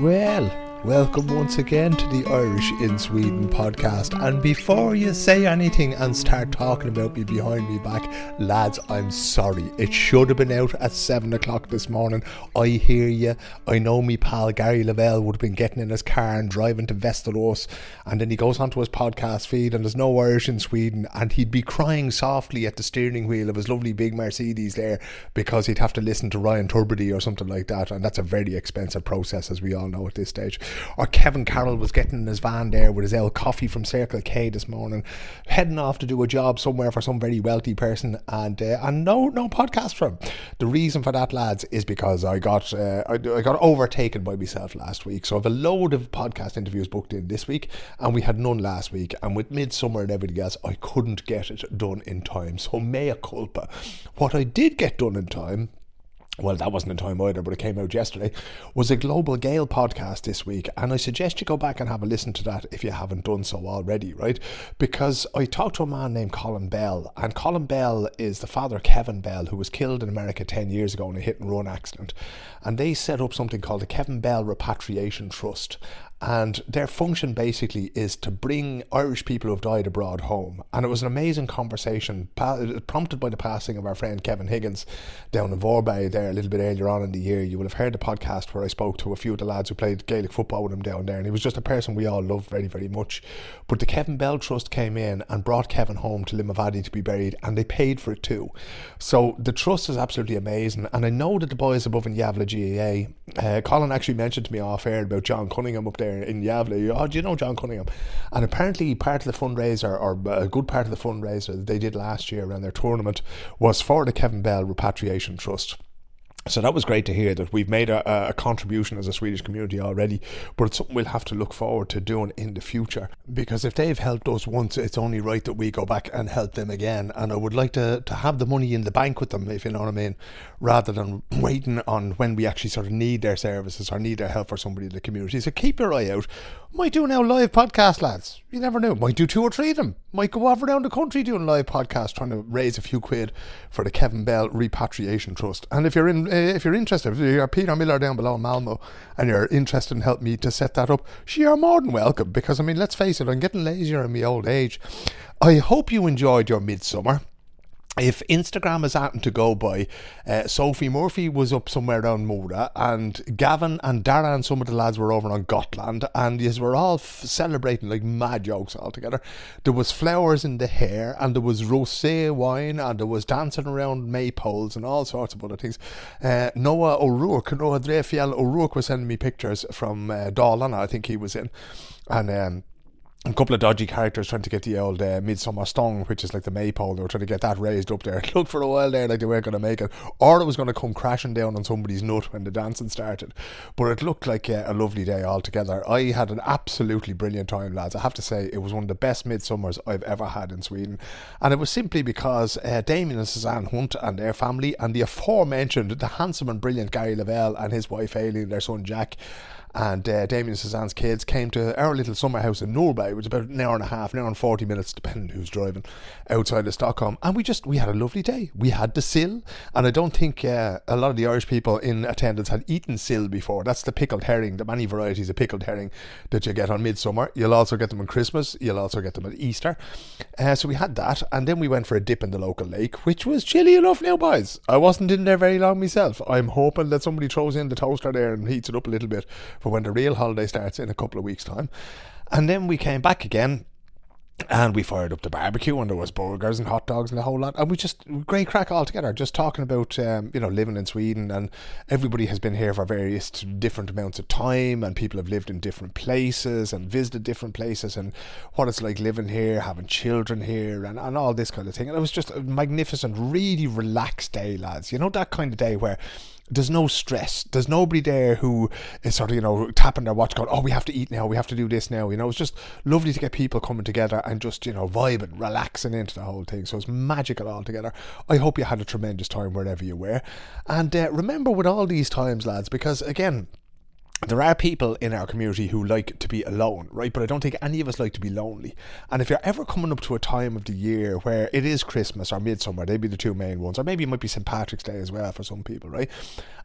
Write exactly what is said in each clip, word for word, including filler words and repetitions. Well, welcome once again to the Irish in Sweden podcast, and before you say anything and start talking about me behind me back, lads, I'm sorry, it should have been out at seven o'clock this morning. I hear you. I know me pal Gary Lavelle would have been getting in his car and driving to Västerås, and then he goes onto his podcast feed and there's no Irish in Sweden, and he'd be crying softly at the steering wheel of his lovely big Mercedes there because he'd have to listen to Ryan Turbiddy or something like that, and that's a very expensive process, as we all know at this stage. Or Kevin Carroll was getting in his van there with his L coffee from Circle K this morning, heading off to do a job somewhere for some very wealthy person, and uh, and no no podcast from. The reason for that, lads, is because I got uh, I, I got overtaken by myself last week. So I've a load of podcast interviews booked in this week, and we had none last week. And with midsummer and everything else, I couldn't get it done in time. So mea culpa. What I did get done in time, well, that wasn't in time either, but it came out yesterday, was a Global Gale podcast this week, and I suggest you go back and have a listen to that if you haven't done so already, right? Because I talked to a man named Colin Bell, and Colin Bell is the father of Kevin Bell, who was killed in America ten years ago in a hit-and-run accident, and they set up something called the Kevin Bell Repatriation Trust. And their function basically is to bring Irish people who have died abroad home. And it was an amazing conversation prompted by the passing of our friend Kevin Higgins down in Vorbay there a little bit earlier on in the year. You will have heard the podcast where I spoke to a few of the lads who played Gaelic football with him down there. And he was just a person we all loved very, very much. But the Kevin Bell Trust came in and brought Kevin home to Limavady to be buried, and they paid for it too. So the trust is absolutely amazing. And I know that the boys above in Yavlaji G A A, uh, Colin actually mentioned to me off air about John Cunningham up there in Gävle. Oh, do you know John Cunningham? And apparently part of the fundraiser, or a good part of the fundraiser that they did last year around their tournament, was for the Kevin Bell Repatriation Trust. So that was great to hear that we've made a, a contribution as a Swedish community already, but it's something we'll have to look forward to doing in the future, because if they've helped us once, it's only right that we go back and help them again. And I would like to, to have the money in the bank with them, if you know what I mean, rather than waiting on when we actually sort of need their services or need their help for somebody in the community. So keep your eye out. Might do now live podcast, lads. You never know. Might do two or three of them. Might go off around the country doing live podcasts, trying to raise a few quid for the Kevin Bell Repatriation Trust. And if you're in If you're interested, if you're Peter Miller down below in Malmö and you're interested in helping me to set that up, you're more than welcome, because, I mean, let's face it, I'm getting lazier in my old age. I hope you enjoyed your midsummer. If Instagram is happened to go by, uh, Sophie Murphy was up somewhere around Mora, and Gavin and Dara and some of the lads were over on Gotland, and yes, we're all f- celebrating like mad jokes all together. There was flowers in the hair, and there was rosé wine, and there was dancing around maypoles and all sorts of other things. Uh, Noah O'Rourke, Noah Raphael O'Rourke was sending me pictures from uh, Dalarna, I think he was in, and um a couple of dodgy characters trying to get the old uh, midsummer stone, which is like the maypole. They were trying to get that raised up there. It looked for a while there like they weren't going to make it, or it was going to come crashing down on somebody's nut when the dancing started. But it looked like uh, a lovely day altogether. I had an absolutely brilliant time, lads. I have to say, it was one of the best midsummers I've ever had in Sweden, and it was simply because uh, Damien and Suzanne Hunt and their family, and the aforementioned, the handsome and brilliant Gary Lavelle and his wife Aileen and their son Jack, and uh, Damien and Suzanne's kids came to our little summer house in Norby. It was about an hour and a half, an hour and forty minutes, depending who's driving, outside of Stockholm. And we just, we had a lovely day. We had the sill, and I don't think uh, a lot of the Irish people in attendance had eaten sill before. That's the pickled herring, the many varieties of pickled herring that you get on midsummer. You'll also get them on Christmas. You'll also get them at Easter. Uh, so we had that, and then we went for a dip in the local lake, which was chilly enough now, boys. I wasn't in there very long myself. I'm hoping that somebody throws in the toaster there and heats it up a little bit for when the real holiday starts in a couple of weeks' time. And then we came back again, and we fired up the barbecue, and there was burgers and hot dogs and a whole lot, and we just, great crack all together, just talking about um, you know, living in Sweden, and everybody has been here for various different amounts of time, and people have lived in different places and visited different places, and what it's like living here, having children here, and, and all this kind of thing. And it was just a magnificent, really relaxed day, lads. You know, that kind of day where there's no stress. There's nobody there who is sort of, you know, tapping their watch going, oh, we have to eat now, we have to do this now. You know, it's just lovely to get people coming together and just, you know, vibing, relaxing into the whole thing. So it's magical altogether. I hope you had a tremendous time wherever you were. And uh, remember with all these times, lads, because again, there are people in our community who like to be alone, right? But I don't think any of us like to be lonely. And if you're ever coming up to a time of the year where it is Christmas or Midsummer, they'd be the two main ones, or maybe it might be Saint Patrick's Day as well for some people, right?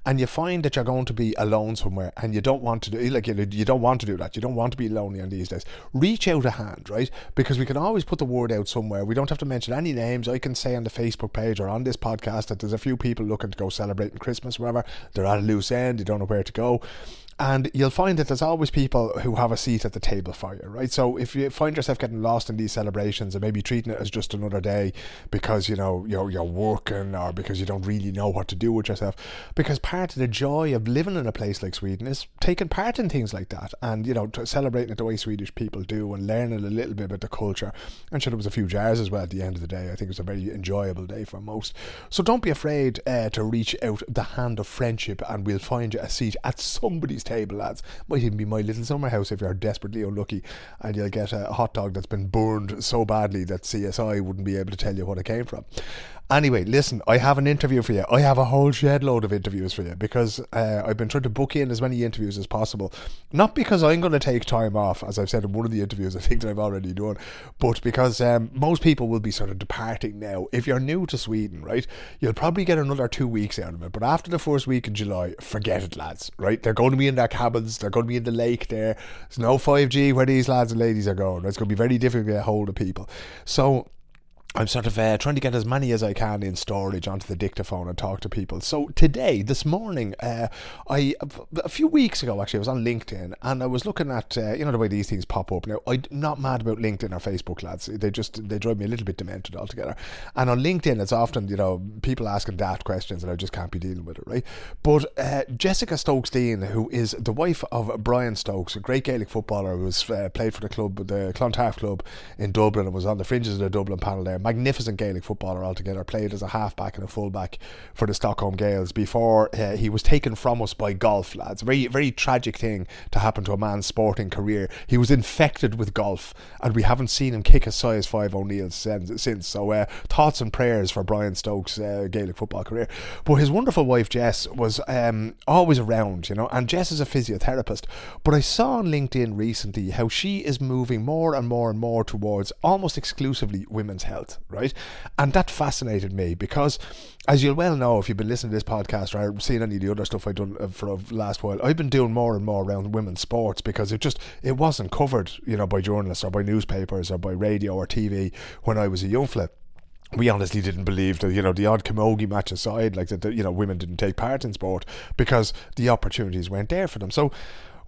And you find that you're going to be alone somewhere, and you don't want to do, like, you you don't want to do that. You don't want to be lonely on these days. Reach out a hand, right? Because we can always put the word out somewhere. We don't have to mention any names. I can say on the Facebook page or on this podcast that there's a few people looking to go celebrating Christmas, wherever they're at a loose end, they don't know where to go. And you'll find that there's always people who have a seat at the table for you, right? So if you find yourself getting lost in these celebrations and maybe treating it as just another day because, you know, you're, you're working, or because you don't really know what to do with yourself, because part of the joy of living in a place like Sweden is taking part in things like that and, you know, celebrating it the way Swedish people do and learning a little bit about the culture. I'm sure there was a few jars as well at the end of the day. I think it was a very enjoyable day for most. So don't be afraid uh, to reach out the hand of friendship, and we'll find you a seat at somebody's table, lads. Might even be my little summer house if you're desperately unlucky, and you'll get a hot dog that's been burned so badly that C S I wouldn't be able to tell you what it came from. Anyway, listen, I have an interview for you. I have a whole shed load of interviews for you, because uh, I've been trying to book in as many interviews as possible. Not because I'm going to take time off, as I've said in one of the interviews I think that I've already done, but because um, most people will be sort of departing now. If you're new to Sweden, right, you'll probably get another two weeks out of it, but after the first week in July, forget it, lads, right? They're going to be in their cabins, they're going to be in the lake there. There's no five G where these lads and ladies are going. It's going to be very difficult to get hold of people. So I'm sort of uh, trying to get as many as I can in storage onto the dictaphone and talk to people. So today, this morning, uh, I a few weeks ago, actually, I was on LinkedIn, and I was looking at, uh, you know, the way these things pop up. Now, I'm not mad about LinkedIn or Facebook, lads. They just, they drive me a little bit demented altogether. And on LinkedIn, it's often, you know, people asking daft questions, and I just can't be dealing with it, right? But uh, Jessica Stokes Dean, who is the wife of Brian Stokes, a great Gaelic footballer who was, uh, played for the club, the Clontarf club in Dublin, and was on the fringes of the Dublin panel there. Magnificent Gaelic footballer altogether, played as a halfback and a fullback for the Stockholm Gales before uh, he was taken from us by golf, lads. Very, very tragic thing to happen to a man's sporting career. He was infected with golf, and we haven't seen him kick a size five O'Neill since. So uh, thoughts and prayers for Brian Stokes' uh, Gaelic football career. But his wonderful wife Jess was um, always around, you know, and Jess is a physiotherapist, but I saw on LinkedIn recently how she is moving more and more and more towards almost exclusively women's health, right? And that fascinated me, because as you'll well know if you've been listening to this podcast or seen any of the other stuff I've done for the last while, I've been doing more and more around women's sports, because it just it wasn't covered, you know, by journalists or by newspapers or by radio or T V when I was a young flip. We honestly didn't believe that, you know, the odd camogie match aside, like that, you know, women didn't take part in sport because the opportunities weren't there for them. So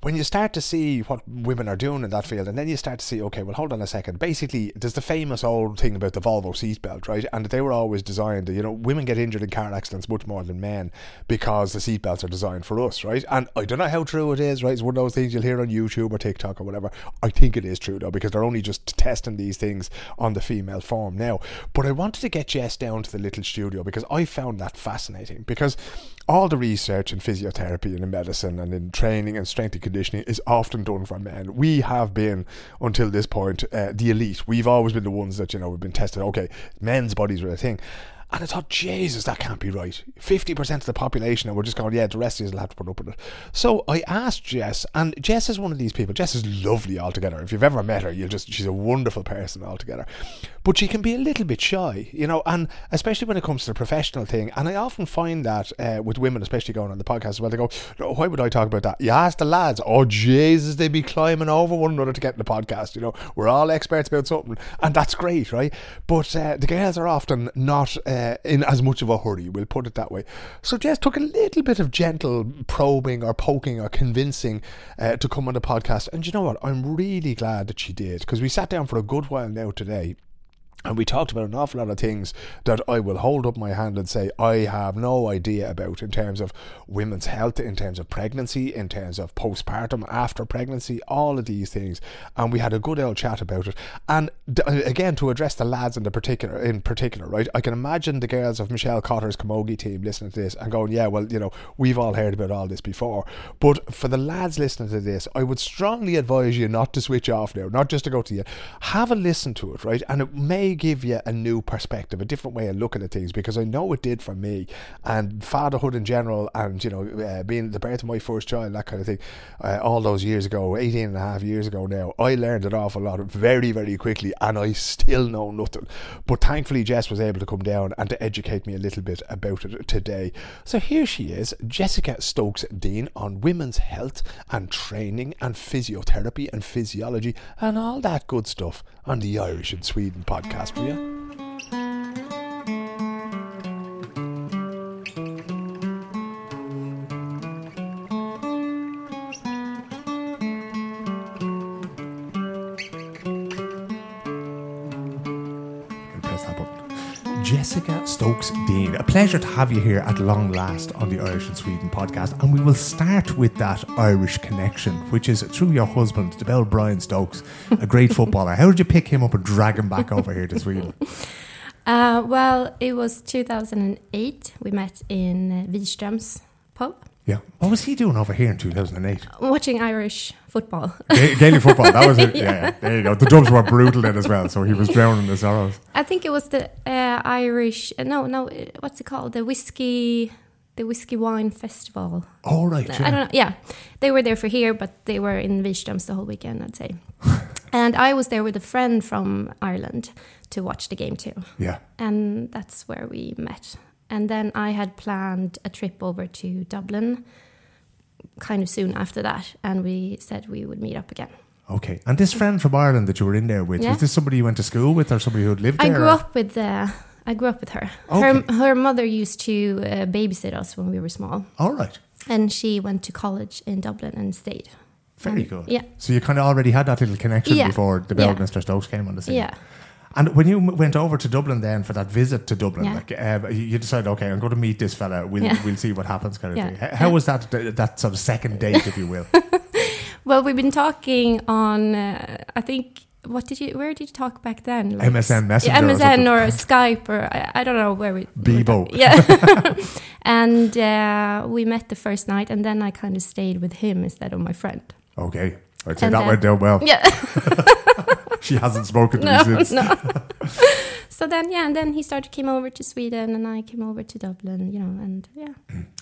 when you start to see what women are doing in that field, and then you start to see, okay, well, hold on a second. Basically, there's the famous old thing about the Volvo seatbelt, right? And they were always designed, you know, women get injured in car accidents much more than men because the seatbelts are designed for us, right? And I don't know how true it is, right? It's one of those things you'll hear on YouTube or TikTok or whatever. I think it is true, though, because they're only just testing these things on the female form now. But I wanted to get Jess down to the little studio, because I found that fascinating, because all the research in physiotherapy and in medicine and in training and strength and conditioning is often done for men. We have been, until this point, uh, the elite. We've always been the ones that, you know, we've been tested. Okay, men's bodies are a thing. And I thought, Jesus, that can't be right. fifty percent of the population, and we're just going, yeah, the rest of us will have to put up with it. So I asked Jess, and Jess is one of these people. Jess is lovely altogether. If you've ever met her, you'll just, she's a wonderful person altogether. But she can be a little bit shy, you know, and especially when it comes to the professional thing. And I often find that uh, with women, especially going on the podcast as well, they go, no, why would I talk about that? You ask the lads, oh, Jesus, they'd be climbing over one another to get in the podcast. You know, we're all experts about something, and that's great, right? But uh, the girls are often not Uh, Uh, in as much of a hurry, we'll put it that way. So Jess took a little bit of gentle probing or poking or convincing uh, to come on the podcast, and you know what, I'm really glad that she did, because we sat down for a good while now today, and we talked about an awful lot of things that I will hold up my hand and say I have no idea about, in terms of women's health, in terms of pregnancy, in terms of postpartum, after pregnancy, all of these things. And we had a good old chat about it. And th- again, to address the lads in the particular, in particular, right? I can imagine the girls of Michelle Cotter's camogie team listening to this and going, yeah, well, you know, we've all heard about all this before. But for the lads listening to this, I would strongly advise you not to switch off now, not just to go to you. Have a listen to it, right? And it may may give you a new perspective, a different way of looking at things, because I know it did for me. And fatherhood in general, and, you know, uh, being the birth of my first child, that kind of thing, uh, all those years ago, eighteen and a half years ago now, I learned an awful lot very, very quickly, and I still know nothing. But thankfully, Jess was able to come down and to educate me a little bit about it today. So here she is, Jessica Stokes Dean, on women's health and training and physiotherapy and physiology and all that good stuff on the Irish in Sweden podcast for you. Jessica Stokes Dean, a pleasure to have you here at long last on the Irish in Sweden podcast, and we will start with that Irish connection, which is through your husband, the Bell Brian Stokes, a great footballer. How did you pick him up and drag him back over here to Sweden? Uh, well, it was two thousand eight. We met in Wirströms Pub. Yeah. What was he doing over here in two thousand eight? Watching Irish football. G- Gaelic football, that was it. Yeah. Yeah, there you go. The Dubs were brutal then as well, so he was drowning in the sorrows. I think it was the uh, Irish, uh, no, no, what's it called? The whiskey, the whiskey wine festival. Oh, right. No, yeah. I don't know, yeah. They were there for here, but they were in Wirströms the whole weekend, I'd say. And I was there with a friend from Ireland to watch the game too. Yeah. And that's where we met. And then I had planned a trip over to Dublin kind of soon after that. And we said we would meet up again. Okay. And this friend from Ireland that you were in there with, yeah. Was this somebody you went to school with or somebody who lived there? I grew or? up with uh, I grew up with her. Okay. Her, her mother used to uh, babysit us when we were small. All right. And she went to college in Dublin and stayed. Very um, good. Yeah. So you kind of already had that little connection yeah. before the Bell yeah. Mister Stokes came on the scene. Yeah. And when you went over to Dublin then for that visit to Dublin, yeah. like uh, you decided, okay, I'm going to meet this fella. We'll yeah. we'll see what happens, kind of yeah. thing. How yeah. was that that sort of second date, if you will? Well, we've been talking on. Uh, I think what did you? Where did you talk back then? Like, M S N Messenger, yeah, M S N or, or Skype, or I, I don't know where we. Bebo. Yeah. And uh, we met the first night, and then I kind of stayed with him instead of my friend. Okay, I'd say and that then, went down well. Yeah. She hasn't spoken to no, me since. No. So then, yeah, and then he started came over to Sweden, and I came over to Dublin, you know, and yeah.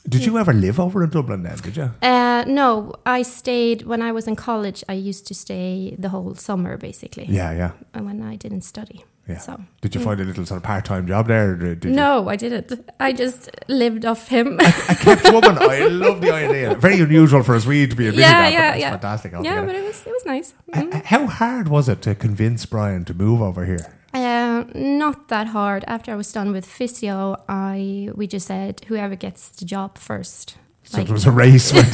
Did yeah. you ever live over in Dublin then? Did you? Uh, no, I stayed when I was in college. I used to stay the whole summer, basically. Yeah, yeah. And when I didn't study. Yeah. So, did you find a little sort of part-time job there? Or did no, you? I didn't. I just lived off him. I, I kept woman. I love the idea. Very unusual for a Swede to be a busy yeah, guy, yeah, but yeah. fantastic. Altogether. Yeah, but it was it was nice. Mm. Uh, how hard was it to convince Brian to move over here? Uh, not that hard. After I was done with physio, I we just said whoever gets the job first. So like, it was a race. Went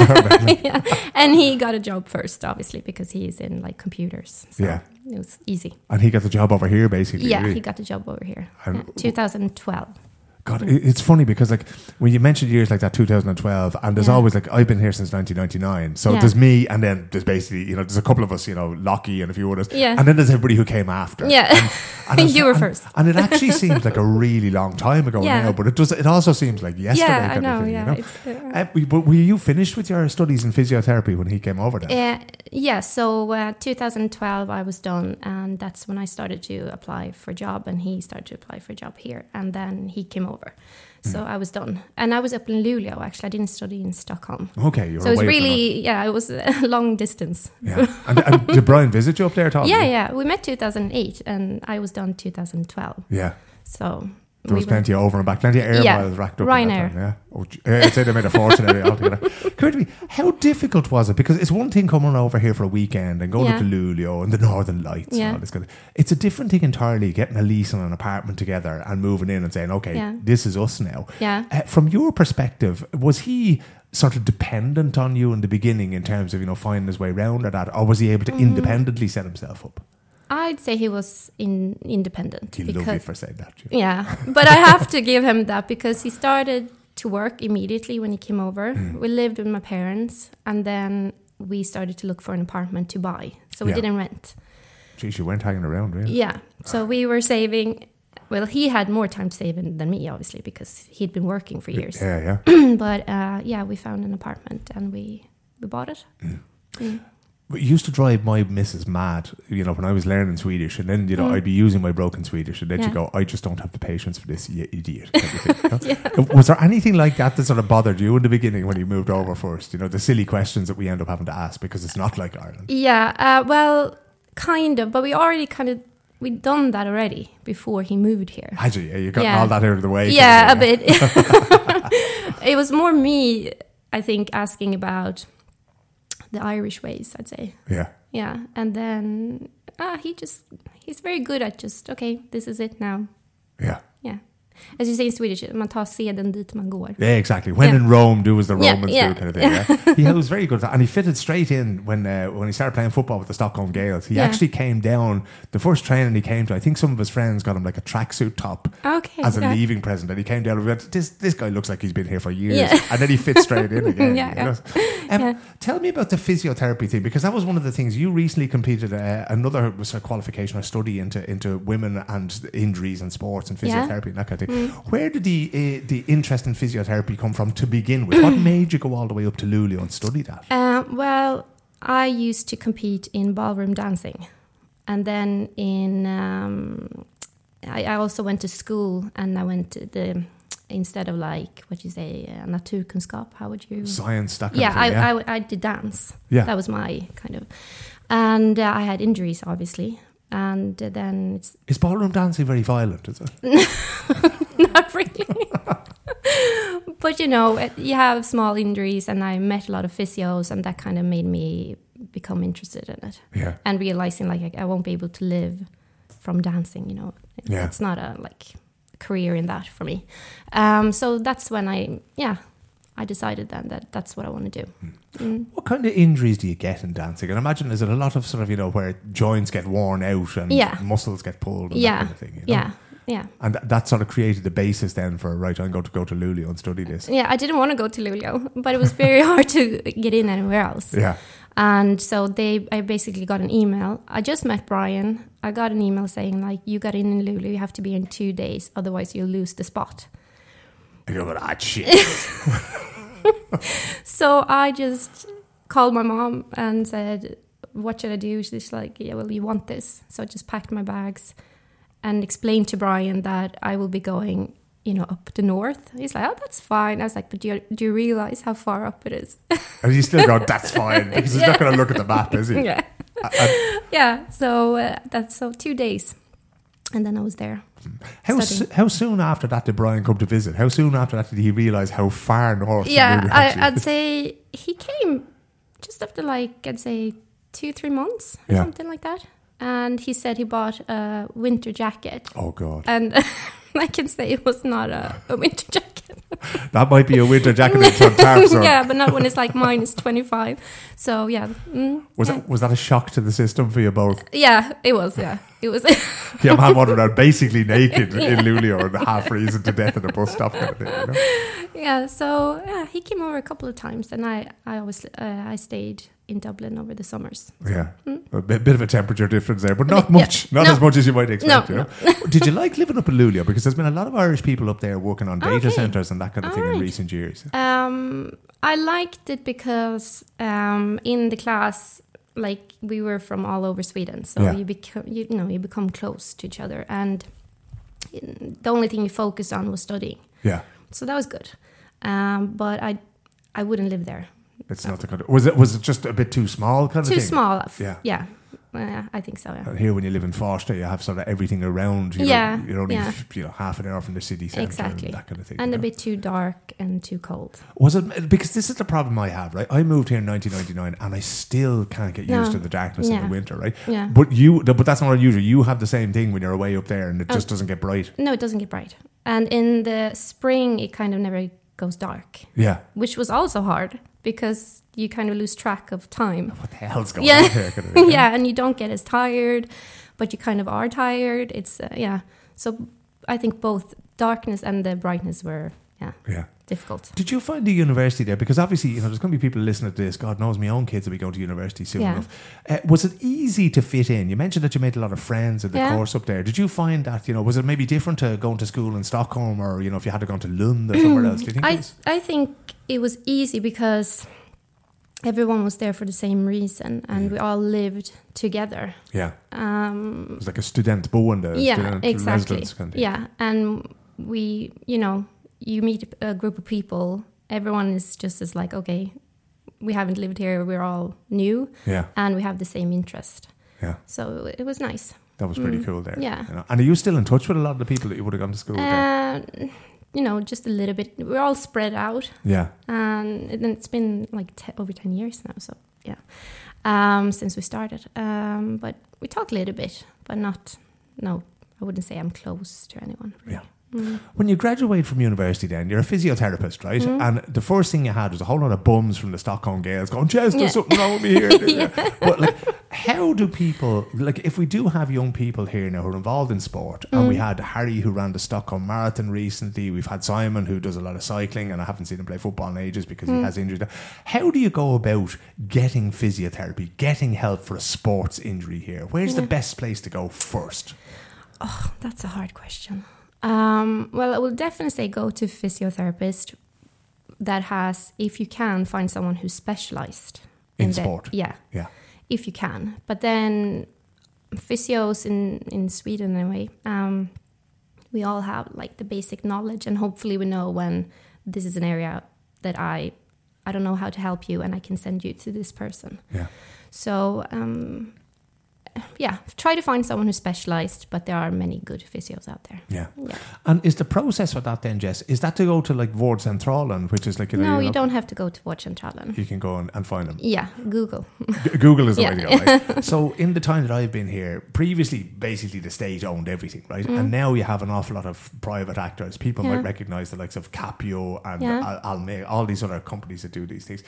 yeah. And he got a job first, obviously, because he's in like computers. So. Yeah. It was easy. And he got the job over here, basically. Yeah, really. He got the job over here. Yeah, twenty twelve. God, it's funny because like when you mentioned years like that, two thousand twelve, and there's yeah. always like, I've been here since nineteen ninety-nine. So yeah. there's me, and then there's basically, you know, there's a couple of us, you know, Lockie and a few others. Yeah. And then there's everybody who came after. Yeah. And, and was, you were and, first. And it actually seems like a really long time ago yeah. now, but it does. It also seems like yesterday. Yeah, I know. Thing, yeah. You know? Uh, uh, but were you finished with your studies in physiotherapy when he came over then? Yeah. Uh, yeah. So uh, two thousand twelve, I was done. And that's when I started to apply for a job, and he started to apply for a job here. And then he came over. Over. So mm. I was done. And I was up in Luleå, actually. I didn't study in Stockholm. Okay, you were so it was really, yeah, it was a long distance. Yeah. And, and did Brian visit you up there at all? Yeah, yeah. We met two thousand eight and I was done two thousand twelve. Yeah. So... There was we plenty went. Of over and back, plenty of air yeah. miles racked up. Ryanair. Yeah, oh, I'd say they made a fortune out of it altogether. How difficult was it? Because it's one thing coming over here for a weekend and going yeah. to Luleå and the Northern Lights yeah. and all this kind of. It's a different thing entirely getting a lease on an apartment together and moving in and saying, okay, yeah. this is us now. Yeah. Uh, from your perspective, was he sort of dependent on you in the beginning in terms of, you know, finding his way around or that, or was he able to mm. independently set himself up? I'd say he was in, independent. He loved you for saying that. You know. Yeah, but I have to give him that because he started to work immediately when he came over. Mm. We lived with my parents and then we started to look for an apartment to buy. So we yeah. didn't rent. Geez, you weren't hanging around, really? Yeah, so we were saving. Well, he had more time to save than me, obviously, because he'd been working for years. Yeah, yeah. But uh, yeah, we found an apartment and we, we bought it. Mm. Mm. It used to drive my missus mad, you know, when I was learning Swedish, and then, you know, mm. I'd be using my broken Swedish, and then yeah. she'd go, I just don't have the patience for this, you idiot. Kind of thing, you know? Yeah. Was there anything like that that sort of bothered you in the beginning when you moved over first? You know, the silly questions that we end up having to ask because it's not like Ireland. Yeah, uh, well, kind of, but we already kind of, we'd done that already before he moved here. Had you? Yeah, you got yeah. all that out of the way. Yeah, a bit. It was more me, I think, asking about the Irish ways, I'd say. Yeah. Yeah. And then ah, he just, he's very good at just, okay, this is it now. Yeah. Yeah. As you say in Swedish, man tar seden dit man går. Yeah, exactly. When yeah. in Rome, do as the Romans yeah, yeah. do, kind of thing. Yeah? He was very good, and he fitted straight in when uh, when he started playing football with the Stockholm Gales. He yeah. actually came down the first training he came to. I think some of his friends got him like a tracksuit top okay, as a yeah. leaving present, and he came down and went, "This this guy looks like he's been here for years," yeah. and then he fits straight in again. yeah, you know? yeah. Um, yeah. Tell me about the physiotherapy thing, because that was one of the things you recently completed uh, another sort of qualification or study into into women and injuries and sports and physiotherapy yeah. and that kind of thing. Mm. Where did the uh, the interest in physiotherapy come from to begin with? What made you go all the way up to Luleå and study that? Uh, well, I used to compete in ballroom dancing, and then in um, I, I also went to school, and I went to the instead of like what you say uh, naturkunskap. How would you science? That kind yeah, of thing, I, yeah, I I did dance. Yeah, that was my kind of, and uh, I had injuries obviously. And then it's is ballroom dancing very violent, is it? Not really. But you know, you have small injuries, and I met a lot of physios, and that kind of made me become interested in it. Yeah. And realizing like I won't be able to live from dancing, you know. Yeah. It's not a like career in that for me. Um, so that's when I yeah. I decided then that that's what I want to do. Mm. What kind of injuries do you get in dancing? And I imagine, is it a lot of sort of, you know, where joints get worn out and yeah. muscles get pulled and yeah. that kind of thing? You know? Yeah, yeah. And th- that sort of created the basis then for, right, I'm going to go to Luleå and study this. Yeah, I didn't want to go to Luleå, but it was very hard to get in anywhere else. Yeah. And so they, I basically got an email. I just met Brian. I got an email saying, like, you got in in Luleå, you have to be in two days, otherwise you'll lose the spot. I go, but ah, shit. So I just called my mom and said, what should I do? She's like, yeah, well, you want this. So I just packed my bags and explained to Brian that I will be going, you know, up the north. He's like, oh, that's fine. I was like, but do you, do you realize how far up it is? And you still go, that's fine, because he's yeah. not going to look at the map, is he? Yeah. I, I, yeah. So uh, that's so two days. And then I was there. How so, how soon after that did Brian come to visit? How soon after that did he realise how far north? Yeah, I, I'd say he came just after like, I'd say two, three months or yeah. something like that. And he said he bought a winter jacket. Oh, God. And I can say it was not a, a winter jacket. That might be a winter jacket in Clontarf. Yeah, but not when it's like minus twenty-five. So, yeah. Mm, was, yeah. That, was that a shock to the system for you both? Yeah, it was, yeah. It was. Yeah, man wandered out basically naked yeah. in Luleå and half freezing to death at a bus stop. Kind of thing, you know? Yeah, so yeah, he came over a couple of times, and I, I always, uh, I stayed in Dublin over the summers. So. Yeah, mm. a bit, bit of a temperature difference there, but not much, yeah. not no. as much as you might expect. No, you know? No. Did you like living up in Luleå? Because there's been a lot of Irish people up there working on data okay. centres and that kind of All thing right. in recent years. Um, I liked it because um, in the class, like we were from all over Sweden, so yeah. you become you know you become close to each other, and the only thing you focused on was studying. Yeah, so that was good, um, but I I wouldn't live there. It's so. Not the kind of, was it was it just a bit too small kind too of thing? Too small. Yeah, yeah, uh, I think so. Yeah. And here, when you live in Farsta, you have sort of everything around. You yeah, know, you're only yeah. you know half an hour from the city centre. Exactly, and that kind of thing. And a know? Bit too dark and too cold. Was it because this is the problem I have, right? I moved here in nineteen ninety-nine, and I still can't get used no. to the darkness yeah. in the winter, right? Yeah. But you, but that's not unusual. You have the same thing when you're away up there, and it oh. just doesn't get bright. No, it doesn't get bright. And in the spring, it kind of never goes dark. Yeah, which was also hard. Because you kind of lose track of time. What the hell's going yeah. on here? Yeah, and you don't get as tired, but you kind of are tired. It's, uh, yeah. So I think both darkness and the brightness were, yeah, yeah. difficult. Did you find the university there? Because obviously, you know, there's going to be people listening to this. God knows, my own kids will be going to university soon yeah. enough. Uh, was it easy to fit in? You mentioned that you made a lot of friends in the yeah. course up there. Did you find that, you know, was it maybe different to going to school in Stockholm, or, you know, if you had to go to Lund or somewhere else? Do you think I, it was? I think... It was easy because everyone was there for the same reason, and mm. we all lived together. Yeah, um, it was like a student boende. Yeah, student exactly. Kind of. Yeah, and we, you know, you meet a group of people. Everyone is just as like, okay, we haven't lived here. We're all new. Yeah, and we have the same interest. Yeah, so it was nice. That was pretty mm. cool there. Yeah, you know? And are you still in touch with a lot of the people that you would have gone to school with? Uh, you know, just a little bit. We're all spread out. Yeah. And it's been like te- over ten years now. So, yeah, um, since we started. Um, but we talk a little bit, but not, no, I wouldn't say I'm close to anyone. Really. Yeah. Mm. When you graduate from university then, you're a physiotherapist, right? Mm. And the first thing you had was a whole lot of bums from the Stockholm Gales going, Jess, there's yeah. something wrong with me here. yeah. But like, how do people, like if we do have young people here now who are involved in sport, and mm. we had Harry who ran the Stockholm Marathon recently, we've had Simon who does a lot of cycling, and I haven't seen him play football in ages because mm. he has injuries. How do you go about getting physiotherapy, getting help for a sports injury here? Where's yeah. the best place to go first? Oh, that's a hard question. Um, well, I will definitely say go to a physiotherapist that has, if you can, find someone who's specialized. In, in sport? The, yeah. Yeah. If you can. But then physios in, in Sweden anyway, um, we all have like the basic knowledge, and hopefully we know when this is an area that I I don't know how to help you, and I can send you to this person. Yeah. So um, yeah, try to find someone who's specialized, but there are many good physios out there. Yeah. yeah. And is the process for that then, Jess, is that to go to like Vårdcentralen, which is like... You know, no, you know, don't have to go to Vårdcentralen. You can go and, and find them. Yeah, Google. Google is the yeah. way to go, right? So in the time that I've been here, previously, basically the state owned everything, right? Mm. And now you have an awful lot of private actors. People yeah. might recognize the likes of Capio and yeah. Al- Alme, all these other companies that do these things.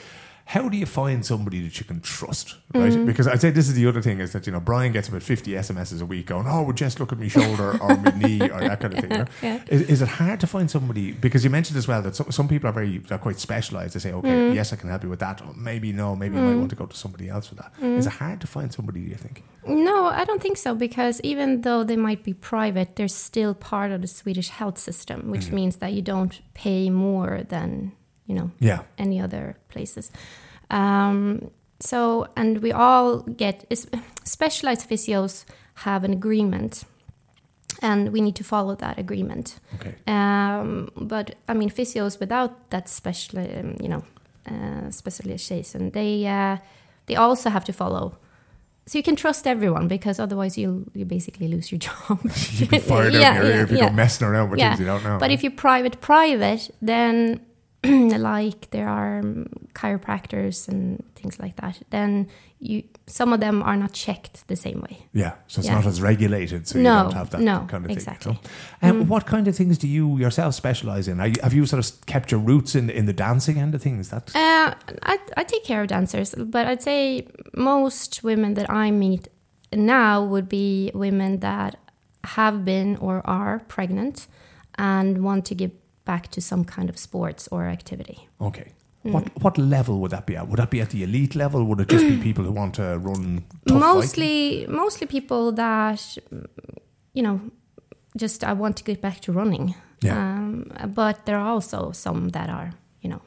How do you find somebody that you can trust, right? Mm-hmm. Because I'd say this is the other thing is that, you know, Brian gets about fifty S M Ss a week going, oh, well, just look at my shoulder or my knee or that kind of thing. Yeah, yeah. Is, is it hard to find somebody? Because you mentioned as well that some, some people are very are quite specialized. They say, okay, mm. yes, I can help you with that. Or maybe no, maybe mm. you might want to go to somebody else for that. Mm. Is it hard to find somebody, do you think? No, I don't think so. Because even though they might be private, they're still part of the Swedish health system, which mm. means that you don't pay more than... you know, yeah. any other places. Um, so, and we all get, specialized physios have an agreement, and we need to follow that agreement. Okay. Um, but, I mean, physios without that special, um, you know, uh, specialization, they uh, they also have to follow. So you can trust everyone, because otherwise you'll, you basically lose your job. You'll be fired yeah, out yeah, your ear if you yeah. go messing around with yeah. things you don't know. But right? If you're private, private, then... like there are um, chiropractors and things like that, then you some of them are not checked the same way. Yeah, so it's yeah. not as regulated, so no, you don't have that no, kind of exactly. thing. No, um, mm. What kind of things do you yourself specialise in? Are you, have you sort of kept your roots in, in the dancing end of things? That uh, I, I take care of dancers, but I'd say most women that I meet now would be women that have been or are pregnant and want to give back to some kind of sports or activity. Okay. Mm. What what level would that be at? Would that be at the elite level? Would it just be people who want to run tough Mostly, fighting? Mostly people that, you know, just I want to get back to running. Yeah. Um, but there are also some that are, you know,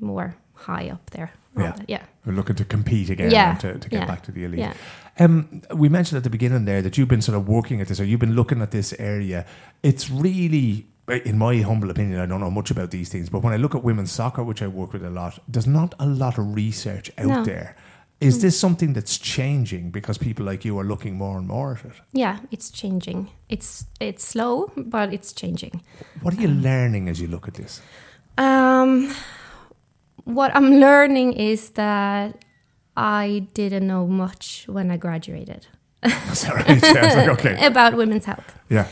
more high up there. Yeah. yeah. We're looking to compete again yeah. and to, to get yeah. back to the elite. Yeah. Um, we mentioned at the beginning there that you've been sort of working at this, or you've been looking at this area. It's really... in my humble opinion, I don't know much about these things, but when I look at women's soccer, which I work with a lot, there's not a lot of research out no. there. Is mm. this something that's changing because people like you are looking more and more at it? Yeah, it's changing. It's it's slow, but it's changing. What are you um, learning as you look at this? Um, what I'm learning is that I didn't know much when I graduated. That's all right. Yeah, it's like, okay. About women's health. Yeah.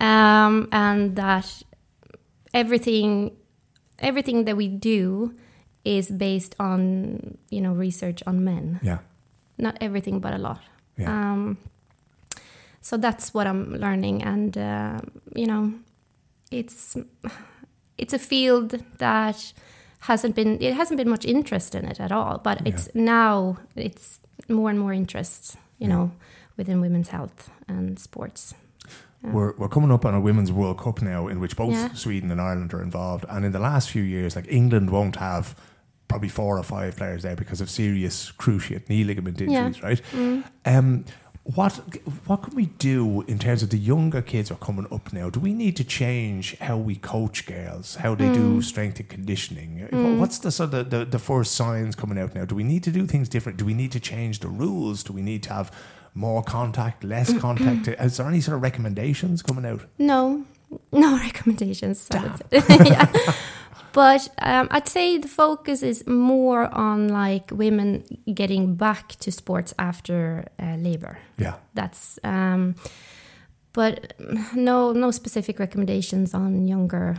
Um, and that everything, everything that we do is based on, you know, research on men. Yeah. Not everything, but a lot. Yeah. Um, so that's what I'm learning. And, uh, you know, it's, it's a field that hasn't been, it hasn't been much interest in it at all, but yeah. it's now it's more and more interest, you yeah. know, within women's health and sports. We're we're coming up on a Women's World Cup now, in which both yeah. Sweden and Ireland are involved. And in the last few years, like England won't have probably four or five players there because of serious cruciate knee ligament injuries, yeah. right? Mm. Um, what what can we do in terms of the younger kids who are coming up now? Do we need to change how we coach girls, how they mm. do strength and conditioning? Mm. What's the sort of the, the first signs coming out now? Do we need to do things different? Do we need to change the rules? Do we need to have more contact, less contact? Is there any sort of recommendations coming out? No, no recommendations. Damn. yeah. But um, I'd say the focus is more on like women getting back to sports after uh, labor. Yeah, that's. Um, but no, no specific recommendations on younger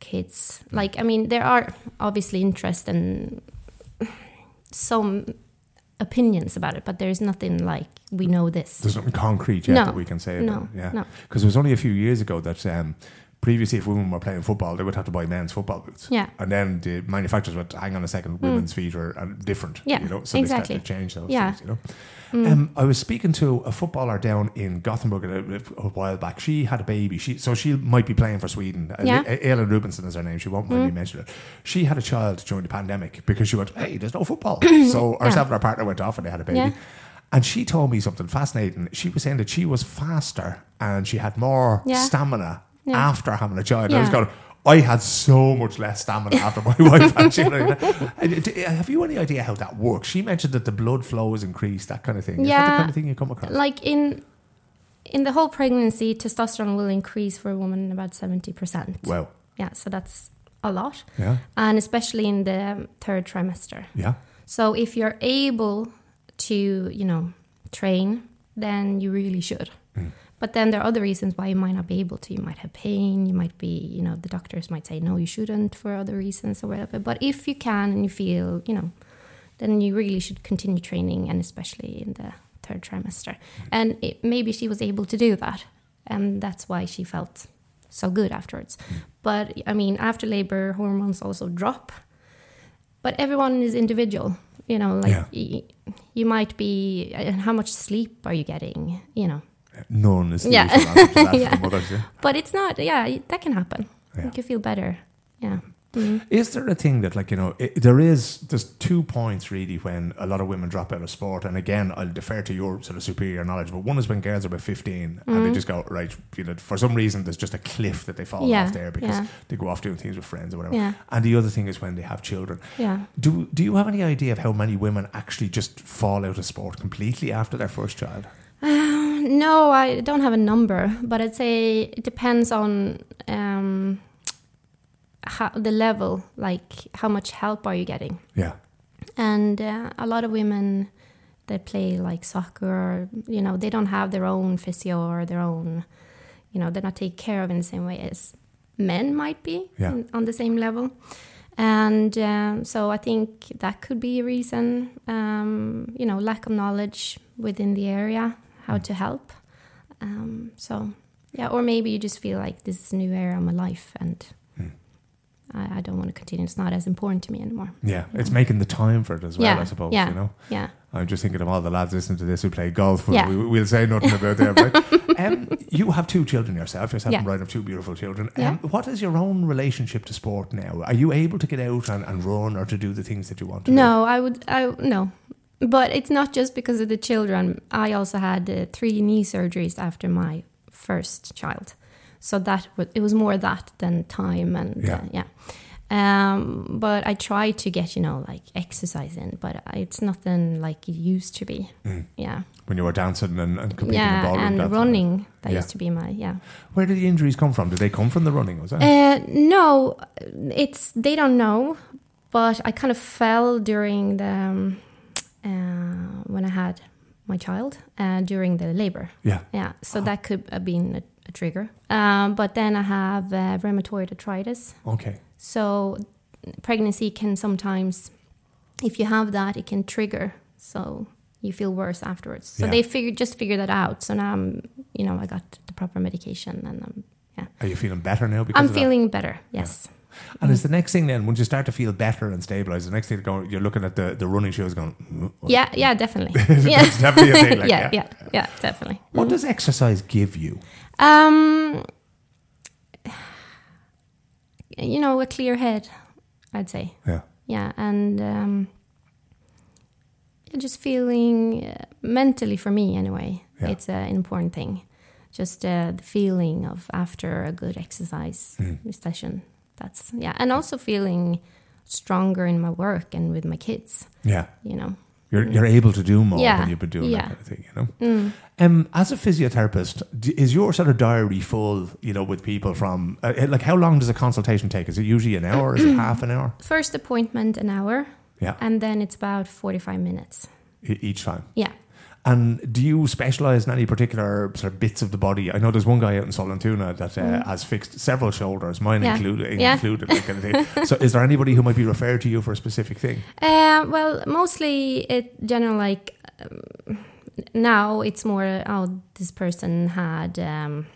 kids. Mm. Like, I mean, there are obviously interest and some opinions about it, but there's nothing like we know this. There's nothing concrete yet no, that we can say about. No, yeah, because no. it was only a few years ago that. Um, Previously, if women were playing football, they would have to buy men's football boots. Yeah. And then the manufacturers would, hang on a second, women's mm. feet are, are different. Yeah, you know? So exactly. they started to change those yeah. things, you know. Mm. Um, I was speaking to a footballer down in Gothenburg a, a while back. She had a baby. She So she might be playing for Sweden. Yeah. Aileen Rubinson is her name. She won't mind mm. me mentioning it. She had a child during the pandemic because she went, hey, there's no football. So herself yeah. and her partner went off and they had a baby. Yeah. And she told me something fascinating. She was saying that she was faster and she had more yeah. stamina Yeah. after having a child. Yeah. I was going, I had so much less stamina after my wife had children. Have you any idea how that works? She mentioned that the blood flow is increased, that kind of thing. Yeah. Is that the kind of thing you come across? Like in in the whole pregnancy, testosterone will increase for a woman about seventy percent. Wow. Yeah, so that's a lot. Yeah. And especially in the third trimester. Yeah. So if you're able to, you know, train, then you really should. Mm. But then there are other reasons why you might not be able to. You might have pain. You might be, you know, the doctors might say, no, you shouldn't for other reasons or whatever. But if you can and you feel, you know, then you really should continue training, and especially in the third trimester. And it, maybe she was able to do that. And that's why she felt so good afterwards. But, I mean, after labor, hormones also drop. But everyone is individual. You know, like yeah. y- you might be, and how much sleep are you getting, you know? None is the yeah. yeah. mothers, yeah. But it's not, yeah, that can happen. Yeah. Like you feel better, yeah. Mm. Is there a thing that, like, you know, it, there is, there's two points really when a lot of women drop out of sport, and again, I'll defer to your sort of superior knowledge, but one is when girls are about fifteen mm. and they just go, right, you know, for some reason there's just a cliff that they fall yeah. off there because yeah. they go off doing things with friends or whatever. Yeah. And the other thing is when they have children. Yeah. Do, do you have any idea of how many women actually just fall out of sport completely after their first child? No, I don't have a number, but I'd say it depends on um, how, the level, like how much help are you getting? Yeah. And uh, a lot of women, they play like soccer, or, you know, they don't have their own physio or their own, you know, they're not taken care of in the same way as men might be yeah. in, on the same level. And um, so I think that could be a reason, um, you know, lack of knowledge within the area. How to help. Um, so, yeah, or maybe you just feel like this is a new era of my life and mm. I, I don't want to continue. It's not as important to me anymore. Yeah, it's know? making the time for it as well, yeah, I suppose, yeah, you know? Yeah. I'm just thinking of all the lads listening to this who play golf. Yeah. We, we'll say nothing about them, right? Um, you have two children yourself. Yourself yeah. and Brian have two beautiful children. Um, yeah. What is your own relationship to sport now? Are you able to get out and, and run or to do the things that you want to no, do? No, I would... I No. But it's not just because of the children. I also had uh, three knee surgeries after my first child. So that w- it was more that than time. And yeah. Uh, yeah. Um, but I try to get, you know, like exercise in, but it's nothing like it used to be. Mm. Yeah. When you were dancing and, and competing yeah, in the ballroom. Yeah, and running. That yeah. used to be my, yeah. Where did the injuries come from? Did they come from the running? Was that? Uh, no, it's, they don't know, but I kind of fell during the... Um, Uh, when I had my child uh, during the labor. Yeah. Yeah. So oh. that could have been a, a trigger. Um, but then I have uh, rheumatoid arthritis. Okay. So pregnancy can sometimes, if you have that, it can trigger. So you feel worse afterwards. So yeah. they figured just figured that out. So now I'm, you know, I got the proper medication and I'm, yeah. Are you feeling better now? Because I'm of feeling that? better. Yes. Yeah. And it's the next thing then, once you start to feel better and stabilise, the next thing going, you're looking at the, the running shoes going... Mm, yeah, yeah, definitely. yeah. definitely a thing like, yeah, yeah, yeah, yeah, definitely. What mm. does exercise give you? Um, you know, a clear head, I'd say. Yeah. yeah, and um, just feeling uh, mentally, for me anyway, yeah. it's uh, an important thing. Just uh, the feeling of after a good exercise mm. session. That's yeah, and also feeling stronger in my work and with my kids. Yeah, you know, you're mm. you're able to do more yeah. than you've been doing yeah. that kind of thing. You know, mm. um, as a physiotherapist, is your sort of diary full? You know, with people from uh, like how long does a consultation take? Is it usually an hour? Or is it half an hour? First appointment an hour. Yeah, and then it's about forty-five minutes e- each time. Yeah. And do you specialise in any particular sort of bits of the body? I know there's one guy out in Sollentuna that uh, mm. has fixed several shoulders, mine yeah. included. Yeah. included that kind of thing. So is there anybody who might be referred to you for a specific thing? Uh, well, mostly it generally like um, now it's more, oh, this person had um,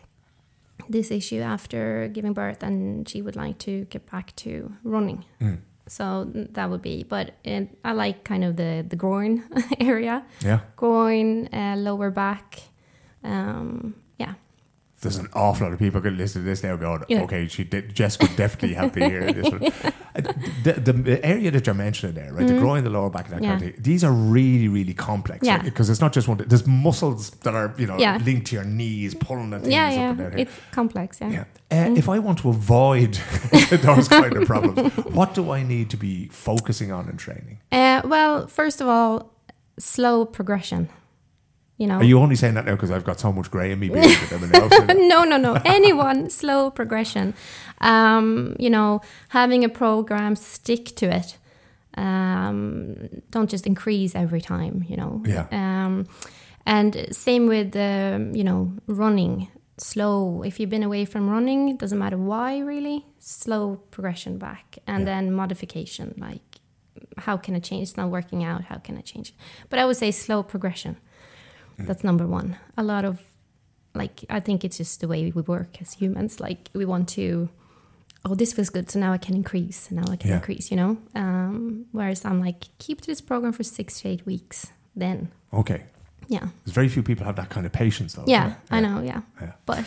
this issue after giving birth and she would like to get back to running. Mm. So that would be, but it, I like kind of the, the groin area. Yeah. Groin, uh, lower back. Um, yeah. There's an awful lot of people could listen to this now going, yeah. okay, she did, Jess would definitely have to hear this one. The, the, the area that you're mentioning there, right? Mm-hmm. The groin, the lower back, and that yeah. kind of thing. These are really, really complex. Yeah. Because right? it's not just one, there's muscles that are, you know, yeah. linked to your knees, pulling at things yeah, up yeah. and down here. It's complex, yeah. yeah. Uh, mm. If I want to avoid those kind of problems, what do I need to be focusing on in training? Uh, well, first of all, slow progression. You know. Are you only saying that now because I've got so much grey in me? No, no, no. Anyone, slow progression. Um, you know, having a program, stick to it. Um, don't just increase every time, you know. Yeah. Um, and same with, um, you know, running. Slow. If you've been away from running, it doesn't matter why, really. Slow progression back. And yeah. then modification, like, how can I change? It's not working out. How can I change it? But I would say slow progression. That's number one. A lot of, like, I think it's just the way we work as humans. Like, we want to, oh, this feels good, so now I can increase, now I can yeah. increase, you know? Um, whereas I'm like, keep this program for six to eight weeks then. Okay. Yeah. There's very few people have that kind of patience, though. Yeah, yeah. I know, yeah. yeah. But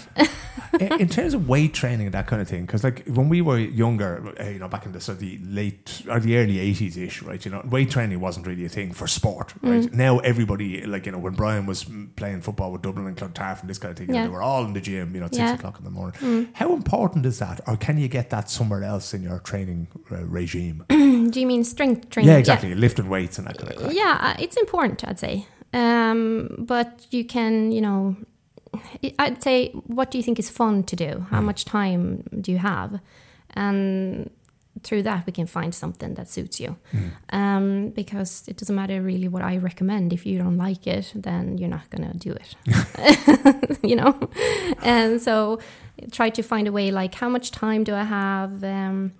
in terms of weight training and that kind of thing, because, like, when we were younger, you know, back in the sort of the late or the early eighties-ish, right, you know, weight training wasn't really a thing for sport, right? Mm. Now everybody, like, you know, when Brian was playing football with Dublin and Clontarf and this kind of thing, yeah. you know, they were all in the gym, you know, at yeah. six o'clock in the morning. Mm. How important is that? Or can you get that somewhere else in your training uh, regime? Do you mean strength training? Yeah, exactly. Yeah. Lifting weights and that kind of thing. Yeah, it's important, I'd say. Um, but you can, you know, I'd say, what do you think is fun to do? How mm. much time do you have? And through that, we can find something that suits you. Mm. Um, because it doesn't matter really what I recommend. If you don't like it, then you're not going to do it, you know? And so try to find a way, like, how much time do I have, um,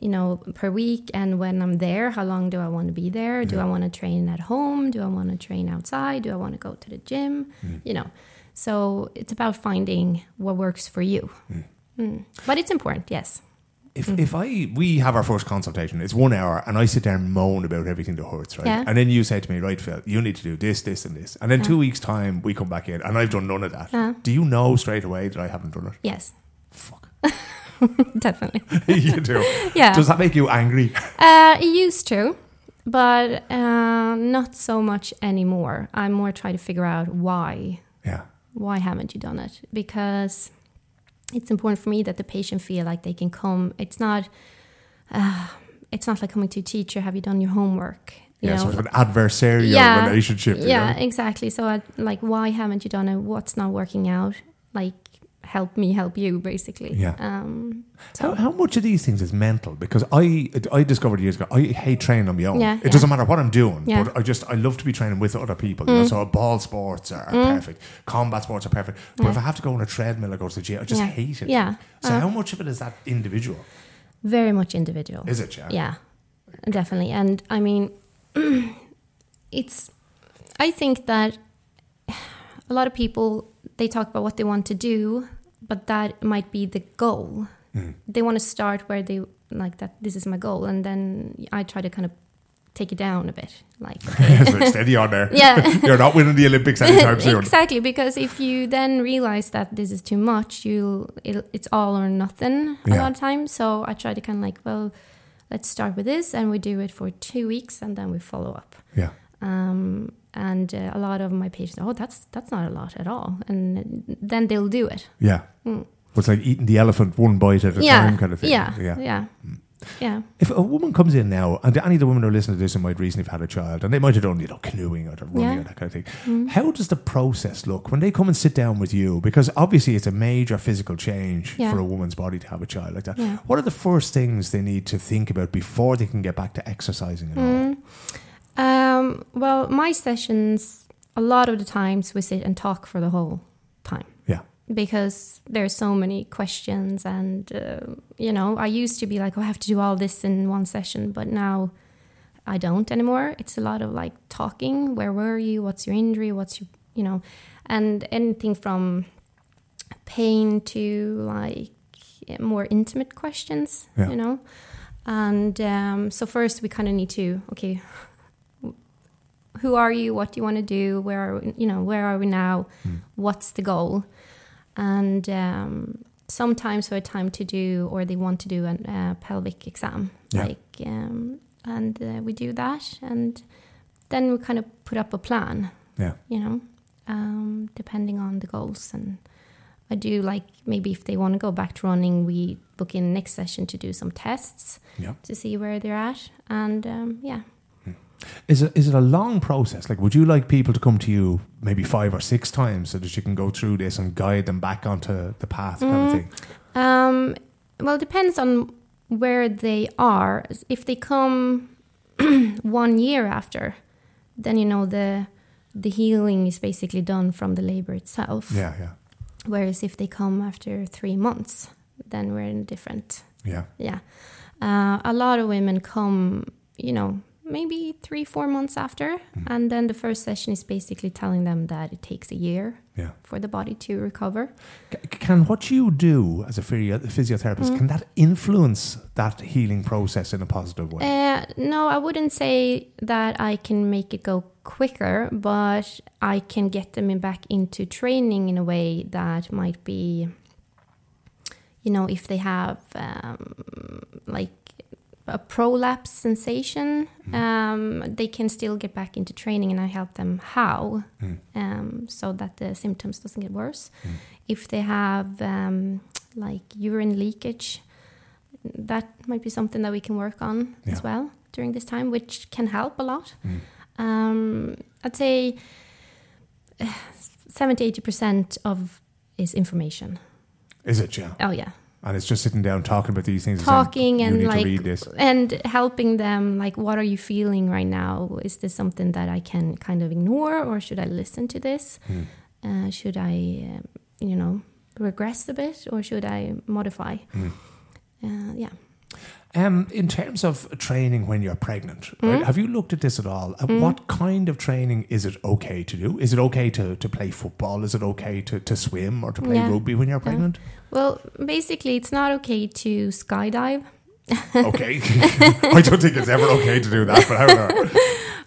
you know, per week, and when I'm there, how long do I want to be there? Do yeah. I want to train at home? Do I want to train outside? Do I want to go to the gym? Mm. You know, so it's about finding what works for you. Mm. Mm. But it's important, yes. If mm. if I we have our first consultation, it's one hour, and I sit there and moan about everything that hurts, right? Yeah. And then you say to me, right, Phil, you need to do this, this, and this. And then yeah. two weeks' time, we come back in, and I've done none of that. Yeah. Do you know straight away that I haven't done it? Yes. Fuck. Definitely. You do. Yeah. Does that make you angry? Uh, it used to, but uh, not so much anymore. I'm more trying to figure out why. Yeah. Why haven't you done it? Because it's important for me that the patient feel like they can come. It's not. Uh, it's not like coming to a teacher. Have you done your homework? You yeah, know? Sort of an adversarial yeah, relationship. You yeah, know? Exactly. So, I, like, why haven't you done it? What's not working out? Like. Help me help you, basically. Yeah. Um, so. how, how much of these things is mental? Because I I discovered years ago, I hate training on my own. Yeah, it yeah. doesn't matter what I'm doing, yeah. but I just, I love to be training with other people. Mm. You know, so ball sports are, are mm. perfect. Combat sports are perfect. But yeah. if I have to go on a treadmill or go to the gym, I just yeah. hate it. Yeah. So uh, how much of it is that individual? Very much individual. Is it, yeah? Yeah, definitely. And I mean, it's, I think that a lot of people, they talk about what they want to do, but that might be the goal. Mm. They want to start where they like that. This is my goal, and then I try to kind of take it down a bit. Like so steady on there. Yeah, you're not winning the Olympics anytime soon. Exactly, because if you then realize that this is too much, you it's all or nothing a yeah. lot of times. So I try to kind of like, well, let's start with this, and we do it for two weeks and then we follow up. Yeah. Um, and uh, a lot of my patients, oh, that's that's not a lot at all. And then they'll do it. Yeah. Mm. Well, it's like eating the elephant one bite at a yeah. time kind of thing. Yeah, yeah, yeah. Mm. Yeah. If a woman comes in now, and any of the women who are listening to this and might recently have had a child, and they might have done, you know, canoeing or running yeah. or that kind of thing, mm. how does the process look when they come and sit down with you? Because obviously it's a major physical change yeah. for a woman's body to have a child like that. Yeah. What are the first things they need to think about before they can get back to exercising at mm. all? Um, well, my sessions, a lot of the times we sit and talk for the whole time. Because there are so many questions and, uh, you know, I used to be like, oh, I have to do all this in one session. But now I don't anymore. It's a lot of like talking. Where were you? What's your injury? What's your, you know, and anything from pain to like more intimate questions, yeah. you know. And um, so first we kind of need to, okay, who are you? What do you want to do? Where are we, you know, where are we now? Mm. What's the goal? And um, sometimes for a time to do, or they want to do a uh, pelvic exam, yeah. like, um, and uh, we do that, and then we kind of put up a plan, yeah, you know, um, depending on the goals. And I do like maybe if they want to go back to running, we book in next session to do some tests yeah. to see where they're at, and um, yeah. Is it, is it a long process? Like, would you like people to come to you maybe five or six times so that you can go through this and guide them back onto the path mm. kind of thing? Um, well, it depends on where they are. If they come one year after, then, you know, the the healing is basically done from the labor itself. Yeah, yeah. Whereas if they come after three months, then we're in different. Yeah. Yeah. Uh, a lot of women come, you know, maybe three, four months after. Mm. And then the first session is basically telling them that it takes a year yeah. for the body to recover. C- can what you do as a physiotherapist, mm. can that influence that healing process in a positive way? Uh, no, I wouldn't say that I can make it go quicker, but I can get them in back into training in a way that might be, you know, if they have um, like, a prolapse sensation, mm. um, they can still get back into training, and I help them how, mm. um, so that the symptoms doesn't get worse. Mm. If they have um, like urine leakage, that might be something that we can work on yeah. as well during this time, which can help a lot. Mm. Um, I'd say seventy to eighty percent of is information. Is it, yeah? Oh, yeah. And it's just sitting down talking about these things. Talking saying, and like and helping them. Like, what are you feeling right now? Is this something that I can kind of ignore, or should I listen to this? Mm. Uh, should I, um, you know, regress a bit, or should I modify? Mm. Uh, yeah. Um, in terms of training when you're pregnant, right, mm. have you looked at this at all? At mm. what kind of training is it okay to do? Is it okay to, to play football? Is it okay to, to swim or to play yeah. rugby when you're pregnant? Yeah. Well, basically, it's not okay to skydive. Okay. I don't think it's ever okay to do that, but however.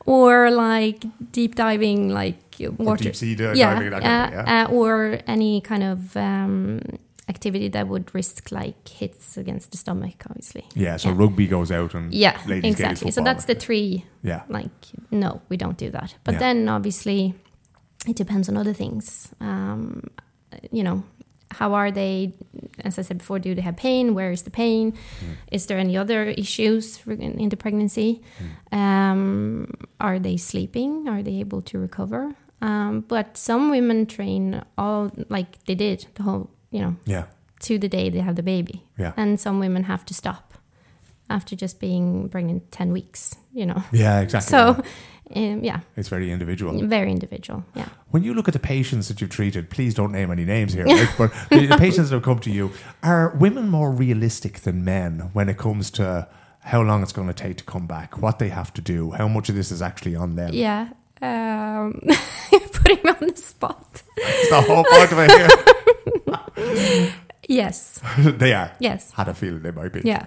Or like deep diving, like water. Deep sea diving, yeah. diving that kind uh, of thing, yeah. Uh, or any kind of... Um, activity that would risk like hits against the stomach, obviously. Yeah, so yeah. rugby goes out and yeah, ladies exactly. So that's the three. Yeah, like no, we don't do that. But yeah. then obviously, it depends on other things. Um, you know, how are they? As I said before, do they have pain? Where is the pain? Mm. Is there any other issues in the pregnancy? Mm. Um, are they sleeping? Are they able to recover? Um, but some women train all like they did the whole. You know, yeah. to the day they have the baby. Yeah. And some women have to stop after just being pregnant ten weeks, you know. Yeah, exactly. So, yeah. Um, yeah. It's very individual. Very individual, yeah. When you look at the patients that you've treated, please don't name any names here, right? But the, the patients that have come to you, are women more realistic than men when it comes to how long it's going to take to come back, what they have to do, how much of this is actually on them? Yeah. Um, putting me on the spot. That's the whole point of it here. Yes. They are. Yes. Had a feeling they might be. Yeah.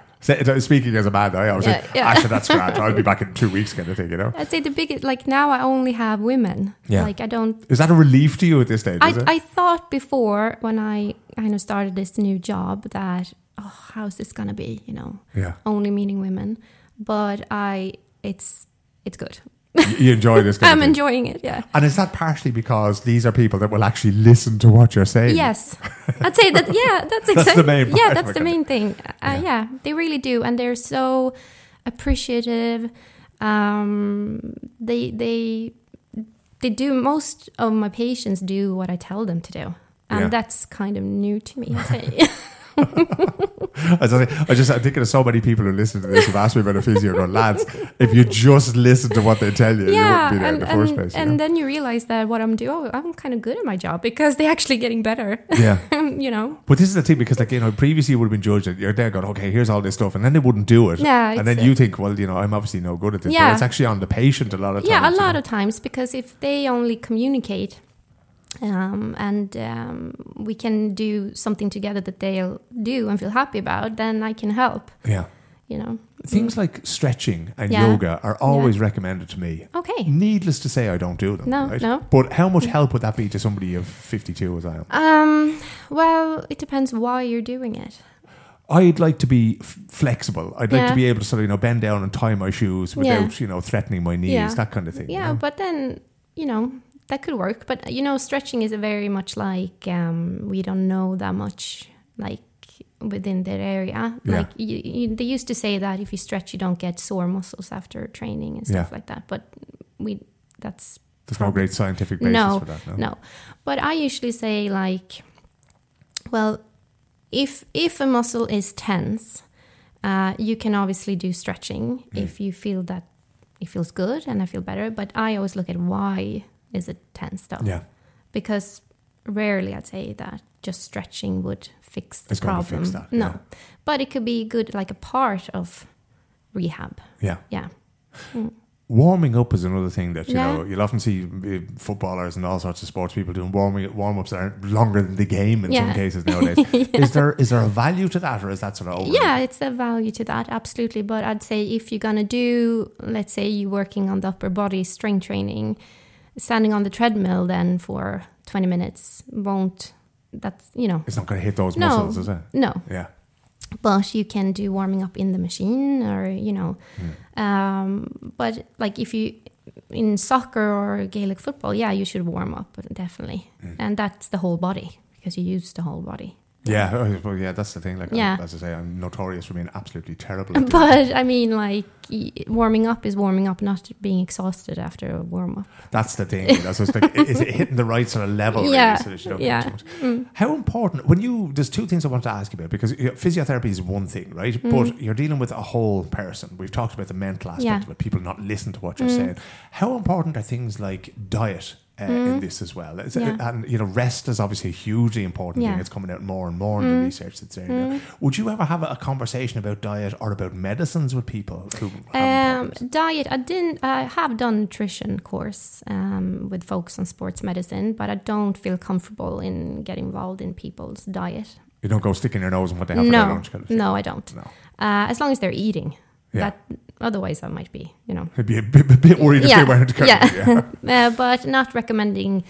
Speaking as a man, I always yeah, say, yeah. actually, that's grand. I'll be back in two weeks kind of thing, you know? I'd say the biggest, like now I only have women. Yeah. Like I don't... Is that a relief to you at this stage? I, is it? I thought before when I kind of started this new job that oh, how's this gonna be? You know, yeah. Only meeting women, but I, it's, it's good. You enjoy this kind I'm of thing. Enjoying it, yeah. And is that partially because these are people that will actually listen to what you're saying? Yes. I'd say that, yeah, that's exactly. That's the main part. Yeah, that's the main thing. Uh, yeah. yeah, they really do. And they're so appreciative. Um, they they they do, most of my patients do what I tell them to do. And yeah. that's kind of new to me. I just, I'm thinking of so many people who listen to this who've asked me about a physio and go, lads, if you just listen to what they tell you, yeah, you wouldn't be there and, in the first place. And you know? Then you realize that what I'm doing, oh, I'm kind of good at my job because they're actually getting better. Yeah. You know? But this is the thing, because like, you know, previously you would have been judged that you're there going, okay, here's all this stuff, and then they wouldn't do it. Yeah, and then you think, well, you know, I'm obviously no good at this. Yeah. But it's actually on the patient a lot of times. Yeah, a lot you know? of times, because if they only communicate... Um, and um, we can do something together that they'll do and feel happy about, then I can help. Yeah. You know? Things mm. like stretching and yeah. yoga are always yeah. recommended to me. Okay. Needless to say, I don't do them. No, right? no. But how much help would that be to somebody of fifty-two as I am? Um, well, it depends why you're doing it. I'd like to be f- flexible. I'd yeah. like to be able to sort of, you know, bend down and tie my shoes without, yeah. you know, threatening my knees, yeah. that kind of thing. Yeah, you know? But then, you know... That could work, but you know, stretching is very much like um, we don't know that much, like within that area. Yeah. Like you, you, they used to say that if you stretch, you don't get sore muscles after training and stuff yeah. like that. But we, that's there's probably, no great scientific basis no, for that. No, no. But I usually say like, well, if if a muscle is tense, uh, you can obviously do stretching mm. if you feel that it feels good and I feel better. But I always look at why. Is it tense though? Yeah. Because rarely I'd say that just stretching would fix the it's problem. Fix that, no. Yeah. But it could be good, like a part of rehab. Yeah. Yeah. Mm. Warming up is another thing that, you yeah. know, you'll often see footballers and all sorts of sports people doing warming warm-ups that are longer than the game in yeah. some cases nowadays. yeah. Is there is there a value to that, or is that sort of over? Yeah, it's a value to that, absolutely. But I'd say if you're going to do, let's say you're working on the upper body strength training, standing on the treadmill then for twenty minutes won't, that's, you know. It's not going to hit those no, muscles, is it? No. Yeah. But you can do warming up in the machine or, you know. Mm. Um, but like if you, in soccer or Gaelic football, yeah, you should warm up, definitely. Mm. And that's the whole body, because you use the whole body. Yeah, well, yeah, that's the thing. Like, yeah. As I say, I'm notorious for being absolutely terrible at But, I mean, like, warming up is warming up, not being exhausted after a warm-up. That's the thing. That's what's like, is it hitting the right sort of level? Yeah, really, so yeah. Mm. How important, when you, there's two things I want to ask you about, because physiotherapy is one thing, right? Mm. But you're dealing with a whole person. We've talked about the mental aspect yeah. of it, people not listen to what you're mm. saying. How important are things like diet? Uh, mm. in this as well. Yeah. And, you know, rest is obviously a hugely important yeah. thing. It's coming out more and more mm. in the research that's there. Mm. Would you ever have a conversation about diet or about medicines with people? Who um, diet, I didn't, I have done a nutrition course um, with focus on sports medicine, but I don't feel comfortable in getting involved in people's diet. You don't go sticking your nose in what they have no. for their lunch? Kind of no, I don't. No. Uh, as long as they're eating. Yeah. That, otherwise, I might be, you know. I'd be a bit, a bit worried yeah. if they weren't coming. Yeah, yeah. uh, but not recommending,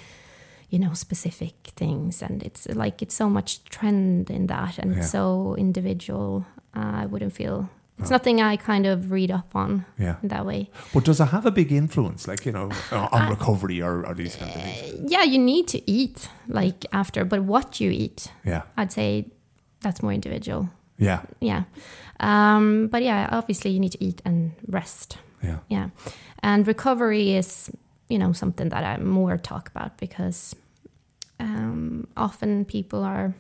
you know, specific things. And it's like, it's so much trend in that and yeah. it's so individual. Uh, I wouldn't feel... It's oh. nothing I kind of read up on yeah. in that way. But does it have a big influence, like, you know, on uh, recovery or, or these kind of things? Yeah, you need to eat, like, after. But what you eat, yeah, I'd say that's more individual. Yeah. Yeah. Um, but yeah, obviously you need to eat and rest. Yeah. Yeah. And recovery is, you know, something that I more talk about because um, often people are,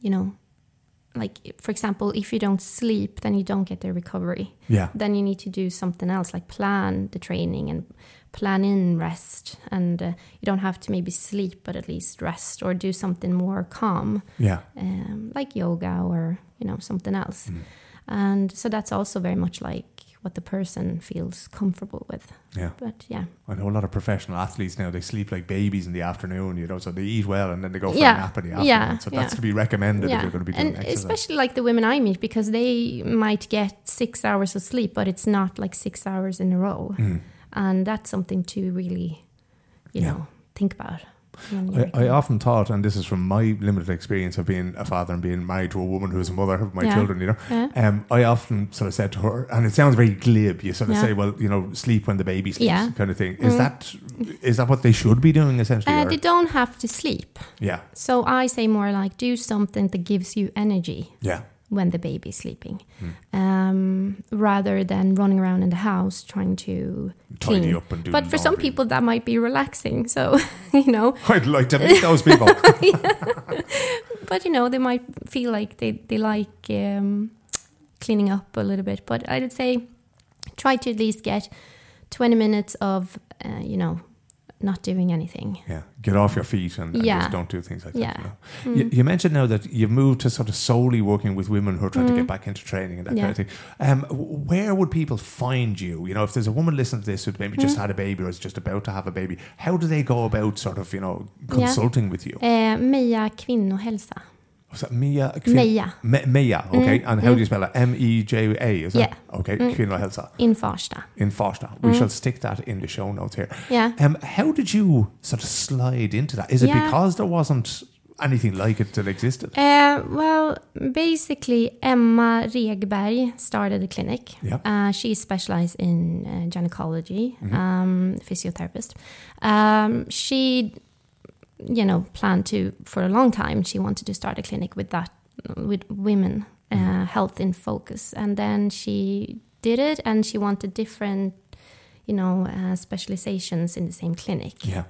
you know, like, for example, if you don't sleep, then you don't get the recovery. Yeah. Then you need to do something else, like plan the training and plan in rest. And uh, you don't have to maybe sleep, but at least rest or do something more calm. Yeah. Um, like yoga or, you know, something else. Mm. And so that's also very much like what the person feels comfortable with. Yeah. But yeah. I know a lot of professional athletes now, they sleep like babies in the afternoon, you know, so they eat well and then they go for yeah. a nap in the afternoon. Yeah. So that's yeah. to be recommended yeah. if you're going to be doing and exercise. Especially like the women I meet, because they might get six hours of sleep, but it's not like six hours in a row. Mm. And that's something to really, you yeah. know, think about. I, I often thought, and this is from my limited experience of being a father and being married to a woman who is a mother of my yeah. children, you know, yeah. um, I often sort of said to her, and it sounds very glib, you sort of yeah. say, well, you know, sleep when the baby sleeps yeah. kind of thing. Is mm. that is that what they should be doing essentially? Uh, they don't have to sleep. Yeah. So I say more like, do something that gives you energy yeah. when the baby is sleeping, mm. um, rather than running around in the house trying to tidy clean. Up and do. But for some people that might be relaxing, so, you know. I'd like to meet those people. But, you know, they might feel like they, they like um, cleaning up a little bit. But I would say try to at least get twenty minutes of, uh, you know, not doing anything. Yeah, get off your feet and, and yeah. just don't do things like yeah. that. You know? mm. you, you mentioned now that you've moved to sort of solely working with women who are trying mm. to get back into training and that yeah. kind of thing. Um, where would people find you? You know, if there's a woman listening to this who maybe mm. just had a baby or is just about to have a baby, how do they go about sort of, you know, consulting yeah. with you? Uh, Meja Kvinnohälsa. What's that? Meja? Kvin- Meja. Me- Meja, okay. Mm. And how mm. do you spell it? M E J A, is it? Yeah. Okay, mm. Kvinnohälsa. In Farsta. In Farsta. Mm. We shall stick that in the show notes here. Yeah. Um, how did you sort of slide into that? Is it yeah. because there wasn't anything like it that existed? Uh, well, basically, Emma Regberg started a clinic. Yeah. Uh, she specialized in uh, gynecology, mm-hmm. um, physiotherapist. Um, she... you know, planned to, for a long time, she wanted to start a clinic with that, with women, uh, health in focus. And then she did it, and she wanted different, you know, uh, specializations in the same clinic. Yeah.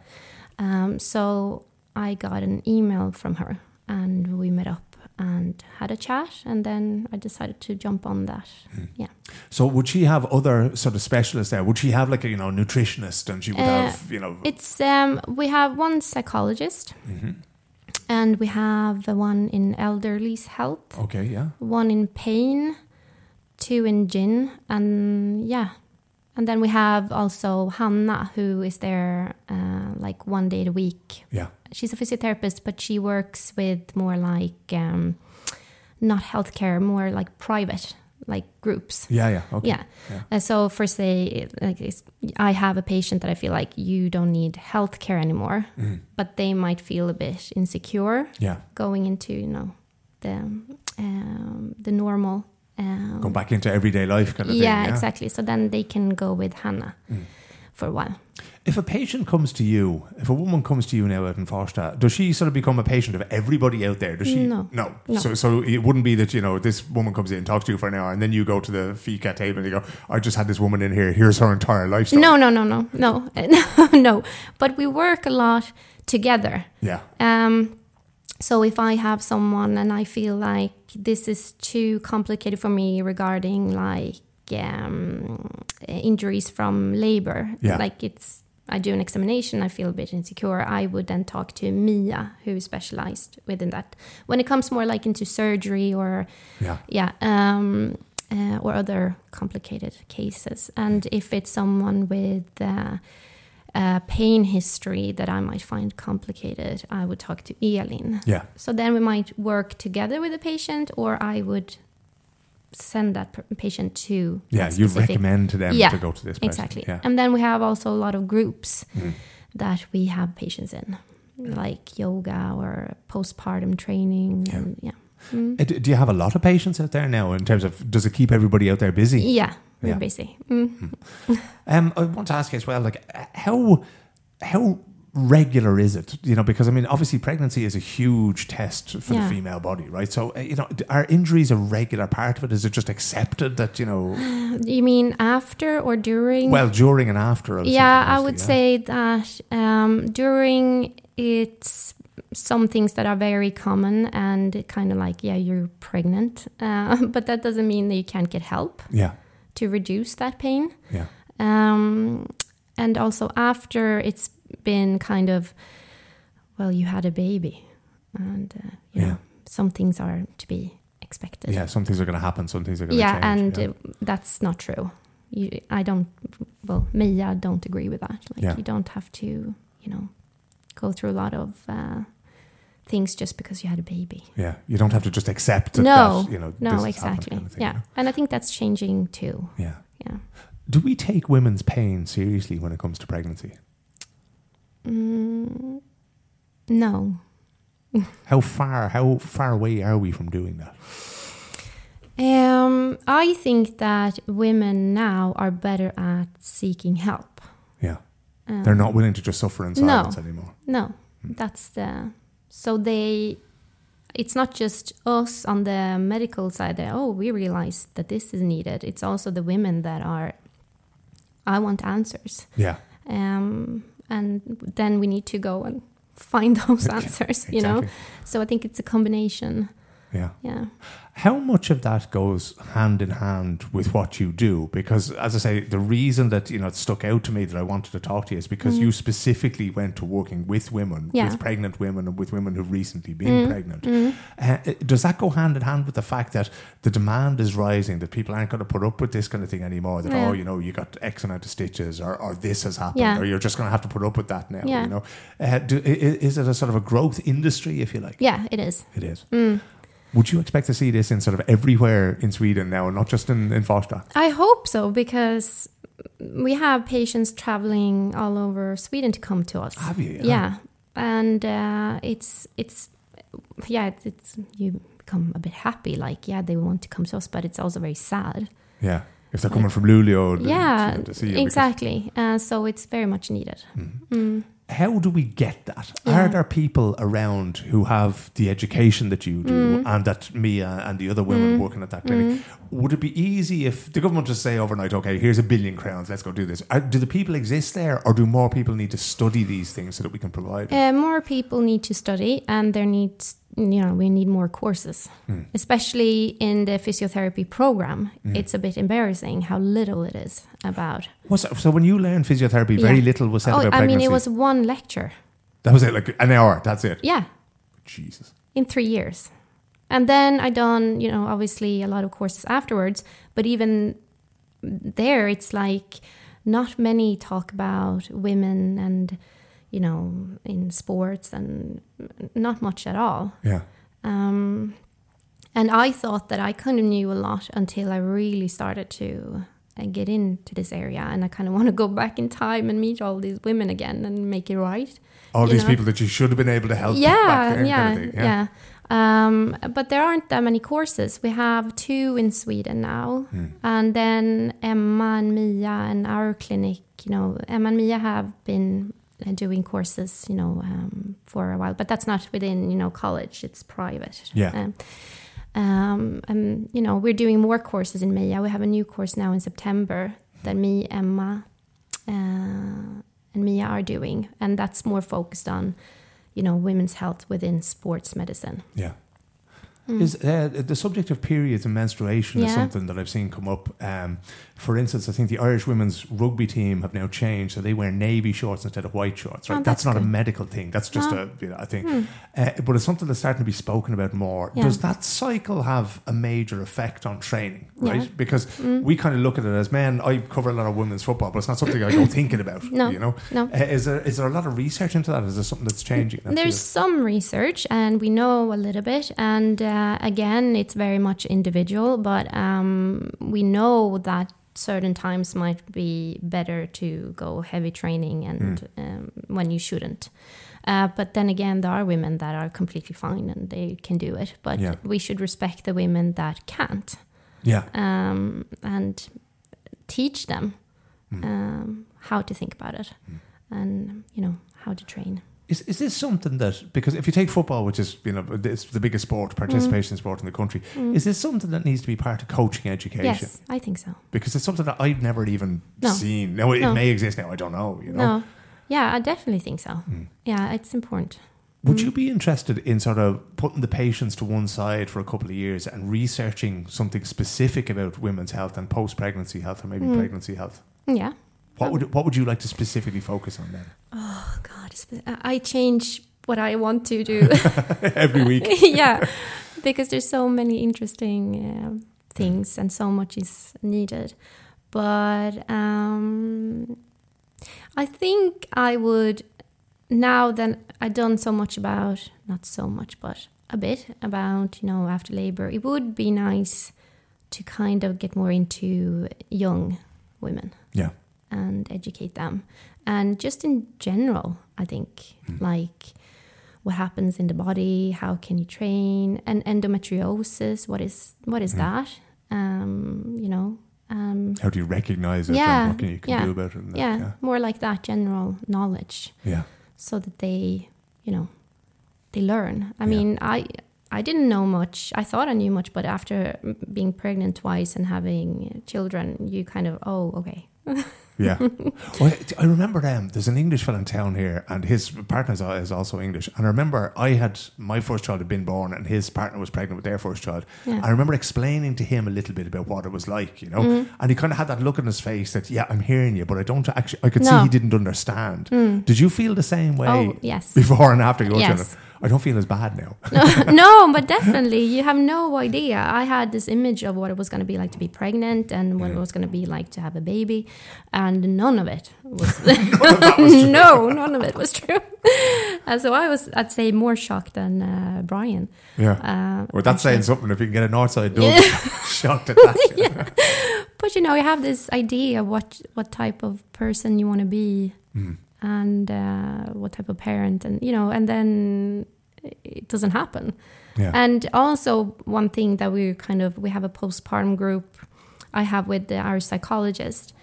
Um, so I got an email from her, and we met up and had a chat, and then I decided to jump on that. Mm. Yeah. So would she have other sort of specialists there? Would she have like a, you know, nutritionist, and she would uh, have, you know... It's, um, we have one psychologist, mm-hmm. and we have one in elderly's health. Okay, yeah. One in pain, two in gyn, and yeah. And then we have also Hanna, who is there uh, like one day a week. Yeah. She's a physiotherapist, but she works with more like, um, not healthcare, more like private, like groups. Yeah, yeah, okay. Yeah. yeah. Uh, so for say, like, I have a patient that I feel like you don't need healthcare anymore, mm. but they might feel a bit insecure yeah. going into, you know, the, um, the normal. Um, Going back into everyday life kind of yeah, thing. Yeah, exactly. So then they can go with Hanna mm. for a while. If a patient comes to you, if a woman comes to you now out in Farsta, does she sort of become a patient of everybody out there? Does she? No. No. no. So so it wouldn't be that, you know, this woman comes in and talks to you for an hour and then you go to the fika table and you go, I just had this woman in here. Here's her entire life story. No, no, no, no, no, no, no. But we work a lot together. Yeah. Um. So if I have someone and I feel like this is too complicated for me regarding like um, injuries from labor, yeah. like it's, I do an examination, I feel a bit insecure, I would then talk to Mia, who is specialized within that. When it comes more like into surgery or yeah, yeah um, uh, or other complicated cases. And if it's someone with... Uh, Uh, pain history that I might find complicated, I would talk to Aileen. Yeah. So then we might work together with the patient, or I would send that patient to. Yeah, you recommend to them yeah, to go to this person. Exactly. Yeah. And then we have also a lot of groups mm. that we have patients in, like yoga or postpartum training. Yeah. And, yeah. Mm. Do you have a lot of patients out there now in terms of, does it keep everybody out there busy? Yeah. We're yeah. busy. Mm. um, I want to ask you as well, like, how how regular is it? You know, because I mean, obviously, pregnancy is a huge test for yeah. the female body, right? So, you know, are injuries a regular part of it? Is it just accepted that, you know? You mean after or during? Well, during and after. I yeah, I would yeah. say that um, during, it's some things that are very common and kind of like, yeah, you're pregnant, uh, but that doesn't mean that you can't get help. Yeah. To reduce that pain. Yeah. Um, and also after it's been kind of, well, you had a baby and uh, you yeah. know, some things are to be expected. Yeah, some things are going to happen, some things are going to yeah, change. And yeah, and uh, that's not true. You, I don't, well, Meja don't agree with that. Like yeah. you don't have to, you know, go through a lot of... Uh, things just because you had a baby. Yeah, you don't have to just accept that, no, that you know, no, exactly. Kind of thing, yeah, you know? And I think that's changing too. Yeah. Yeah. Do we take women's pain seriously when it comes to pregnancy? Mm, No. How far, how far away are we from doing that? Um, I think that women now are better at seeking help. Yeah. Um, They're not willing to just suffer in silence no, anymore. No, mm. that's the... So they... It's not just us on the medical side that, oh, we realize that this is needed. It's also the women that are, I want answers. Yeah. Um, and then we need to go and find those answers, exactly. you know. So I think it's a combination. Yeah. Yeah. How much of that goes hand in hand with what you do? Because, as I say, the reason that, you know, it stuck out to me that I wanted to talk to you is because mm. you specifically went to working with women, yeah. with pregnant women and with women who've recently been mm. pregnant. Mm. Uh, does that go hand in hand with the fact that the demand is rising, that people aren't going to put up with this kind of thing anymore? That, yeah. oh, you know, you got X amount of stitches or, or this has happened yeah. or you're just going to have to put up with that now, yeah. you know? Uh, do, is it a sort of a growth industry, if you like? Yeah, it is. It is. Mm. Would you expect to see this in sort of everywhere in Sweden now, not just in, in Farsta? I hope so, because we have patients traveling all over Sweden to come to us. Have you? Yeah. yeah. And uh, it's, it's, yeah, it's, it's, you become a bit happy. Like, yeah, they want to come to us, but it's also very sad. Yeah. If they're coming like, from Luleå. Yeah, to, to see you exactly. Uh, so it's very much needed. Mm-hmm. Mm. How do we get that? Yeah. Are there people around who have the education that you do mm. and that Meja and the other women mm. working at that clinic? Mm. Would it be easy if the government just say overnight, okay, here's a billion crowns, let's go do this? Are, do the people exist there, or do more people need to study these things so that we can provide? Uh, more people need to study, and there needs, you know, we need more courses, mm. especially in the physiotherapy program. Mm. It's a bit embarrassing how little it is about. What's that? So when you learn physiotherapy, yeah. very little was said oh, about pregnancy. I mean, it was one lecture. That was it, like an hour, that's it? Yeah. Jesus. In three years. And then I done, you know, obviously a lot of courses afterwards, but even there it's like not many talk about women and, you know, in sports and not much at all. Yeah. Um, and I thought that I kind of knew a lot until I really started to... and get into this area, and I kind of want to go back in time and meet all these women again and make it right. All these know? people that you should have been able to help. Yeah, back there, yeah, kind of thing. yeah, yeah. Um, but there aren't that many courses. We have two in Sweden now, mm. and then Emma and Meja and our clinic. You know, Emma and Meja have been doing courses, you know, um, for a while, but that's not within, you know, college. It's private. Yeah. Um, Um, and, you know, we're doing more courses in Meja. We have a new course now in September that me, Emma, uh, and Meja are doing. And that's more focused on, you know, women's health within sports medicine. Yeah. Mm. Is uh, the subject of periods and menstruation yeah. is something that I've seen come up. Um, for instance, I think the Irish women's rugby team have now changed, so they wear navy shorts instead of white shorts. Right? Oh, that's that's not a medical thing. That's just oh. a, you know, I think. Mm. Uh, but it's something that's starting to be spoken about more. Yeah. Does that cycle have a major effect on training? Right? Yeah. Because mm. we kind of look at it as men. I cover a lot of women's football, but it's not something I go thinking about. No, you know, no. Uh, is there is there a lot of research into that? Is there something that's changing? That There's field? some research, and we know a little bit, and. Uh, Uh, again, it's very much individual, but um, we know that certain times might be better to go heavy training and mm. um, when you shouldn't. Uh, but then again, there are women that are completely fine and they can do it. But yeah. we should respect the women that can't. Yeah. Um, and teach them mm. um, how to think about it mm. and, you know, how to train. Is is this something that, because if you take football, which is, you know, it's the biggest sport, participation mm. sport in the country, mm. is this something that needs to be part of coaching education? Yes, I think so. Because it's something that I've never even no. seen. Now, it no. may exist now, I don't know, you know? No. Yeah, I definitely think so. Mm. Yeah, it's important. Would mm. you be interested in sort of putting the patients to one side for a couple of years and researching something specific about women's health and post-pregnancy health or maybe mm. pregnancy health? Yeah. What would what would you like to specifically focus on then? Oh God, I change what I want to do every week. yeah, because there's so many interesting uh, things and so much is needed. But um, I think I would now that I've done so much about not so much, but a bit about you know after labor. It would be nice to kind of get more into young women. Yeah. And educate them. And just in general, I think, mm. like what happens in the body, how can you train, and endometriosis, what is what is mm. that? Um, you know. Um, how do you recognize it yeah, and what can you can yeah, do about it? And that, yeah, yeah, more like that general knowledge. Yeah. So that they, you know, they learn. I yeah. mean, I I didn't know much. I thought I knew much, but after being pregnant twice and having children, you kind of, oh, okay. Yeah. Well, I remember um, there's an English fellow in town here and his partner is also English. And I remember I had, my first child had been born and his partner was pregnant with their first child. Yeah. I remember explaining to him a little bit about what it was like, you know. Mm-hmm. And he kind of had that look in his face that, yeah, I'm hearing you, but I don't actually, I could no. see he didn't understand. Mm. Did you feel the same way oh, yes. before and after going yes. to it? I don't feel as bad now. no, no, but definitely, you have no idea. I had this image of what it was going to be like to be pregnant and what yeah. it was going to be like to have a baby, and none of it was. none of that was true. No, none of it was true. And so I was, I'd say, more shocked than uh, Brian. Yeah. Uh, well, that's actually saying something. If you can get a Northside dog, yeah. shocked at that. yeah. But you know, you have this idea of what what type of person you want to be. Mm. And uh, what type of parent, and you know, and then it doesn't happen. Yeah. And also one thing that we kind of, we have a postpartum group I have with the, our psychologist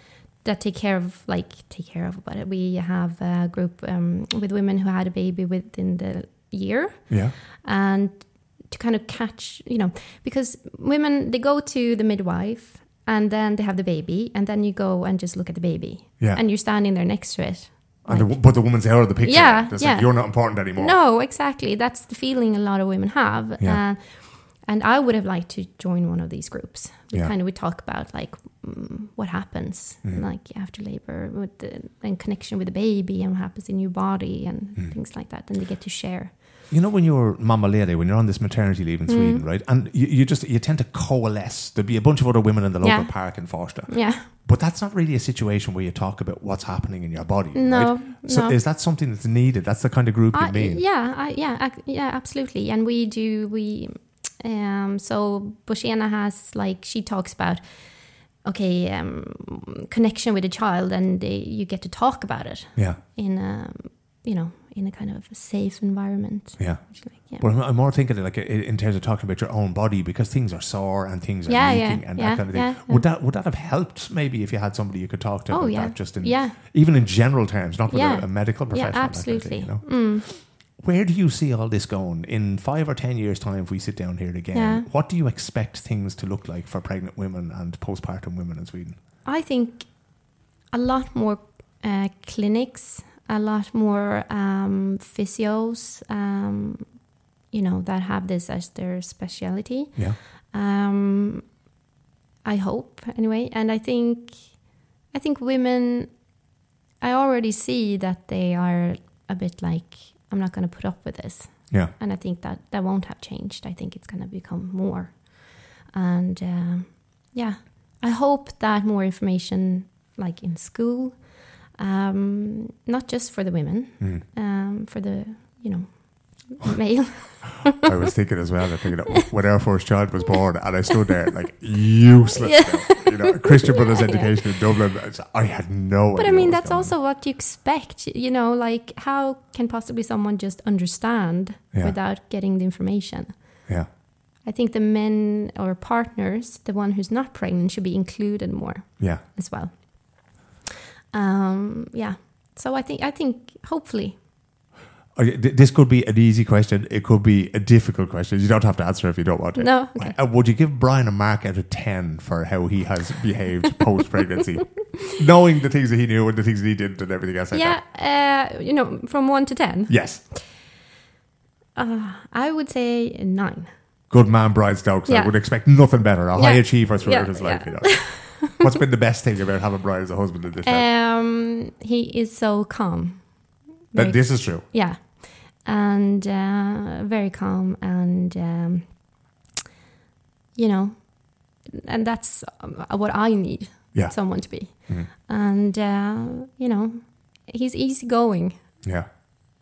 that take care of, like take care of, but we have a group um, with women who had a baby within the year. Yeah. And to kind of catch, you know, because women, they go to the midwife and then they have the baby and then you go and just look at the baby. Yeah. And you're standing there next to it. And like, the, but the woman's out of the picture. Yeah, yeah. Like, you're not important anymore. No, exactly. That's the feeling a lot of women have. Yeah. Uh, and I would have liked to join one of these groups. We yeah. kind of, we talk about like um, what happens mm. like after labor with the, in connection with the baby and what happens in your body and mm. things like that. And they get to share. You know, when you're mamma ledig, when you're on this maternity leave in Sweden, mm. right? And you, you just, you tend to coalesce. There'd be a bunch of other women in the local yeah. park in Farsta. Yeah. But that's not really a situation where you talk about what's happening in your body, no, right? So no. Is that something that's needed? That's the kind of group I, you mean? Yeah, I, yeah, I, yeah, absolutely. And we do, we, um, so Boshena has, like, she talks about, okay, um, connection with a child and they, you get to talk about it. Yeah. In, a, you know, in a kind of a safe environment. Yeah. Like, yeah. But I'm more thinking like in terms of talking about your own body because things are sore and things are yeah, leaking yeah, and yeah, that kind of thing. Yeah, yeah. Would that would that have helped maybe if you had somebody you could talk to oh, about yeah. that just in yeah. even in general terms, not with yeah. a, a medical professional? Yeah, absolutely. Kind of thing, you know? mm. Where do you see all this going in five or ten years' time if we sit down here again? Yeah. What do you expect things to look like for pregnant women and postpartum women in Sweden? I think a lot more uh, clinics. A lot more um, physios, um, you know, that have this as their specialty. Yeah. Um, I hope anyway, and I think, I think women. I already see that they are a bit like, I'm not going to put up with this. Yeah. And I think that that won't have changed. I think it's going to become more, and uh, yeah, I hope that more information, like in school. Um, not just for the women, mm. um, for the, you know, male. I was thinking as well, I figured out when our first child was born and I stood there like useless. Yeah. You know, Christian yeah, Brothers yeah. Education in Dublin, I had no but idea. But I mean, that's also on. What you expect, you know, like how can possibly someone just understand yeah. without getting the information? Yeah. I think the men or partners, the one who's not pregnant should be included more yeah. as well. Um, yeah, so I think I think hopefully okay, th- this could be an easy question. It could be a difficult question. You don't have to answer if you don't want to. No. Okay. Uh, would you give Brian a mark out of ten for how he has behaved post pregnancy, knowing the things that he knew and the things that he didn't and everything else? Like yeah, that? Uh, you know, from one to ten. Yes. Uh, I would say nine. Good man, Brian Stokes. Yeah. I would expect nothing better. A yeah. high achiever throughout yeah, his life. Yeah. You know. What's been the best thing about having Brian as a husband in this house? Um, he is so calm. That this is true. Yeah. And uh, very calm and, um, you know, and that's what I need yeah. someone to be. Mm-hmm. And, uh, you know, he's easygoing. Yeah.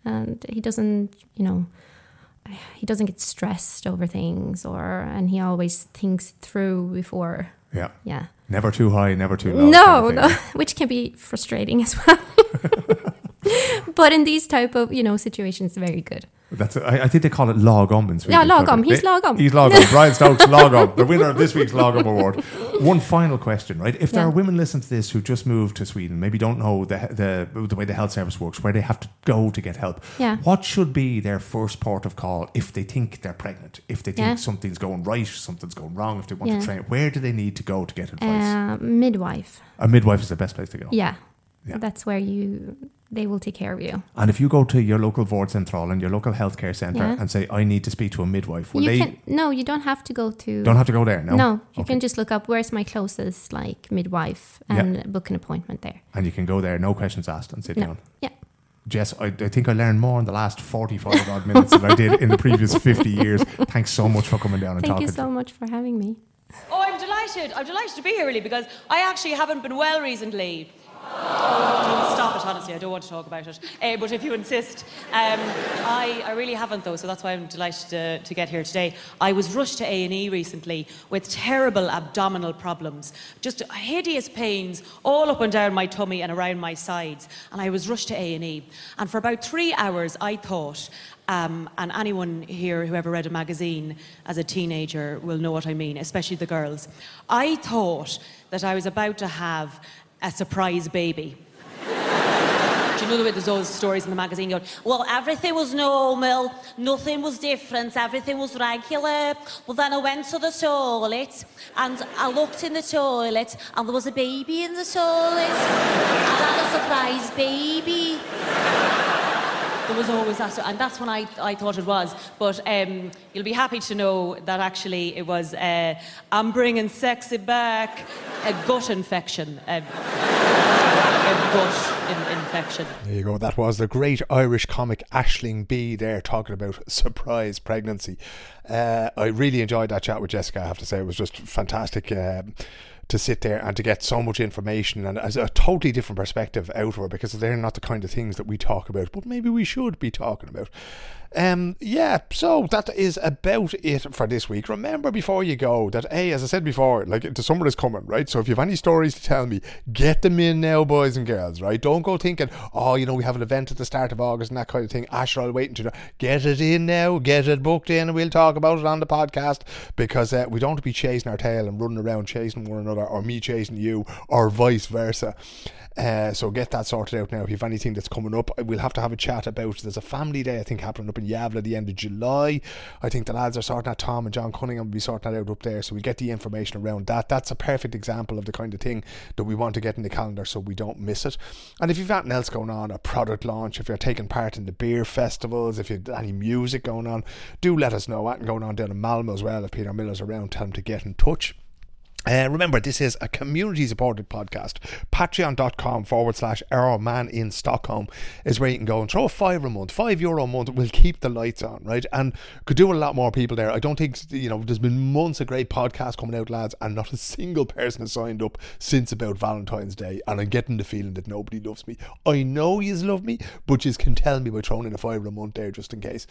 And he doesn't, you know, he doesn't get stressed over things or, and he always thinks through before. Yeah. Yeah. Never too high, never too low. No, kind of no, which can be frustrating as well. But in these type of, you know, situations, very good. That's a, I think they call it lagom in Sweden. Yeah, lagom. He's lagom. He's lagom. Brian Stokes, lagom. The winner of this week's lagom award. One final question, right? If there yeah. are women listening to this who just moved to Sweden, maybe don't know the, the the way the health service works, where they have to go to get help. Yeah. What should be their first port of call if they think they're pregnant? If they think yeah. something's going right, something's going wrong, if they want yeah. to train, where do they need to go to get advice? Uh, midwife. A midwife is the best place to go. Yeah. Yeah. That's where you they will take care of you. And if you go to your local vårdcentral and your local healthcare centre yeah. and say, I need to speak to a midwife, will you they... Can, no, you don't have to go to... Don't have to go there, no? No, you okay. can just look up, where's my closest like midwife and yeah. book an appointment there. And you can go there, no questions asked, and sit no. down. Yeah. Jess, I, I think I learned more in the last forty-five odd minutes than I did in the previous fifty years. Thanks so much for coming down and Thank talking. Thank you so much for having me. Oh, I'm delighted. I'm delighted to be here, really, because I actually haven't been well recently. Oh, stop it, honestly, I don't want to talk about it. Uh, but if you insist, um, I, I really haven't, though, so that's why I'm delighted to, to get here today. I was rushed to A and E recently with terrible abdominal problems, just hideous pains all up and down my tummy and around my sides. And I was rushed to A and E. And for about three hours, I thought... Um, and anyone here who ever read a magazine as a teenager will know what I mean, especially the girls. I thought that I was about to have... a surprise baby. Do you know the way there's always stories in the magazine going, well, everything was normal, nothing was different, everything was regular. Well, then I went to the toilet and I looked in the toilet and there was a baby in the toilet. I had a surprise baby. There was always that, and that's when I, I thought it was. But um, you'll be happy to know that actually it was, uh, I'm bringing sexy back, a gut infection. Um, a gut in- infection. There you go. That was the great Irish comic Aisling B there talking about surprise pregnancy. Uh, I really enjoyed that chat with Jessica, I have to say. It was just fantastic. Um, to sit there and to get so much information and as a totally different perspective out of her, because they're not the kind of things that we talk about, but maybe we should be talking about. Um, yeah, so that is about it for this week. Remember before you go that, hey, as I said before, like the summer is coming, right? So if you have any stories to tell me, get them in now, boys and girls, right? Don't go thinking, oh, you know, we have an event at the start of August and that kind of thing. Ah, sure, I'll wait until... Get it in now, get it booked in, and we'll talk about it on the podcast, because uh, we don't want to be chasing our tail and running around chasing one another, or me chasing you, or vice versa. Uh, so get that sorted out now. If you have anything that's coming up, we'll have to have a chat about. There's a family day, I think, happening up in Yavla at the end of July. I think the lads are sorting that. Tom and John Cunningham will be sorting that out up there, so we get the information around that. That's a perfect example of the kind of thing that we want to get in the calendar so we don't miss it. And if you've got anything else going on, a product launch, if you're taking part in the beer festivals, if you've any music going on, do let us know. What's going on down in Malmö as well. If Peter Miller's around, tell him to get in touch. Uh, remember, this is a community-supported podcast. Patreon.com forward slash our man in Stockholm is where you can go and throw a fiver a month, five euro a month. We'll keep the lights on, right? And could do a lot more people there. I don't think, you know, there's been months of great podcasts coming out, lads, and not a single person has signed up since about Valentine's Day. And I'm getting the feeling that nobody loves me. I know yous love me, but yous can tell me by throwing in a fiver a month there, just in case.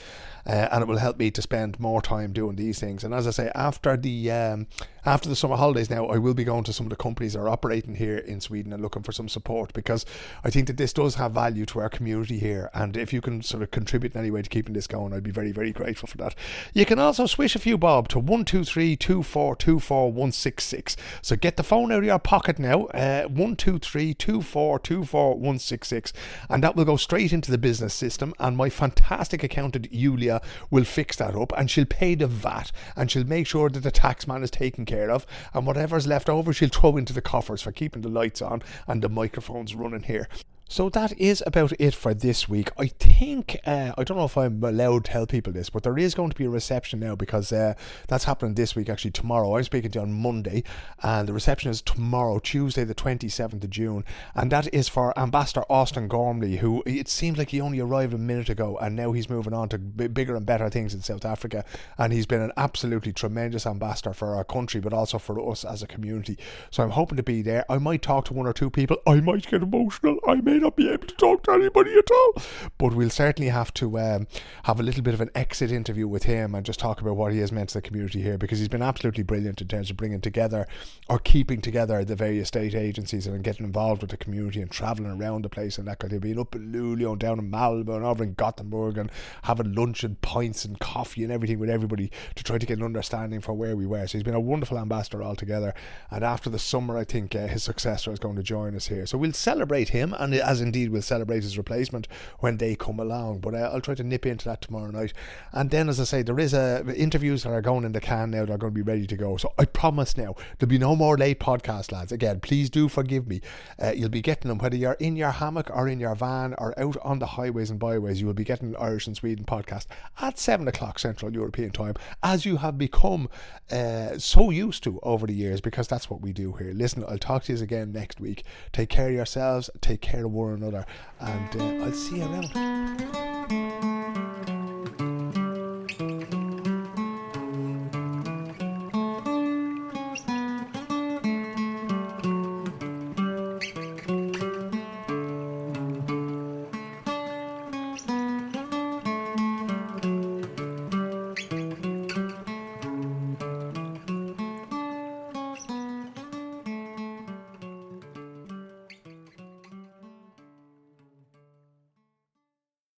Uh, and it will help me to spend more time doing these things. And as I say, after the um, after the summer holidays, now I will be going to some of the companies that are operating here in Sweden and looking for some support, because I think that this does have value to our community here, and if you can sort of contribute in any way to keeping this going, I'd be very very grateful for that. You can also swish a few bob to one two three two four two four one six six, so get the phone out of your pocket now, uh, one two three two four two four one six six, and that will go straight into the business system, and my fantastic accountant Julia will fix that up, and she'll pay the V A T, and she'll make sure that the tax man is taken care of, and what whatever's left over she'll throw into the coffers for keeping the lights on and the microphones running here. So that is about it for this week. I think, uh, I don't know if I'm allowed to tell people this, but there is going to be a reception now, because uh, that's happening this week, actually tomorrow. I'm speaking to you on Monday, and the reception is tomorrow, Tuesday the twenty-seventh of June, and that is for Ambassador Austin Gormley, who it seems like he only arrived a minute ago, and now he's moving on to b- bigger and better things in South Africa, and he's been an absolutely tremendous ambassador for our country, but also for us as a community. So I'm hoping to be there. I might talk to one or two people. I might get emotional. I may may not be able to talk to anybody at all. But we'll certainly have to um, have a little bit of an exit interview with him and just talk about what he has meant to the community here, because he's been absolutely brilliant in terms of bringing together or keeping together the various state agencies and getting involved with the community and travelling around the place and that kind of thing, being up in Luleå and down in Malmö and over in Gothenburg and having lunch and pints and coffee and everything with everybody to try to get an understanding for where we were. So he's been a wonderful ambassador altogether, and after the summer I think uh, his successor is going to join us here, so we'll celebrate him, and as indeed we'll celebrate his replacement when they come along. But uh, I'll try to nip into that tomorrow night, and then as I say, there is uh, interviews that are going in the can now that are going to be ready to go, so I promise now there'll be no more late podcast, lads. Again, please do forgive me. Uh, you'll be getting them whether you're in your hammock or in your van or out on the highways and byways. You will be getting an Irish and Sweden podcast at seven o'clock Central European time, as you have become uh, so used to over the years, because that's what we do here. Listen, I'll talk to you again next week. Take care of yourselves, take care of one another, and uh, I'll see you around.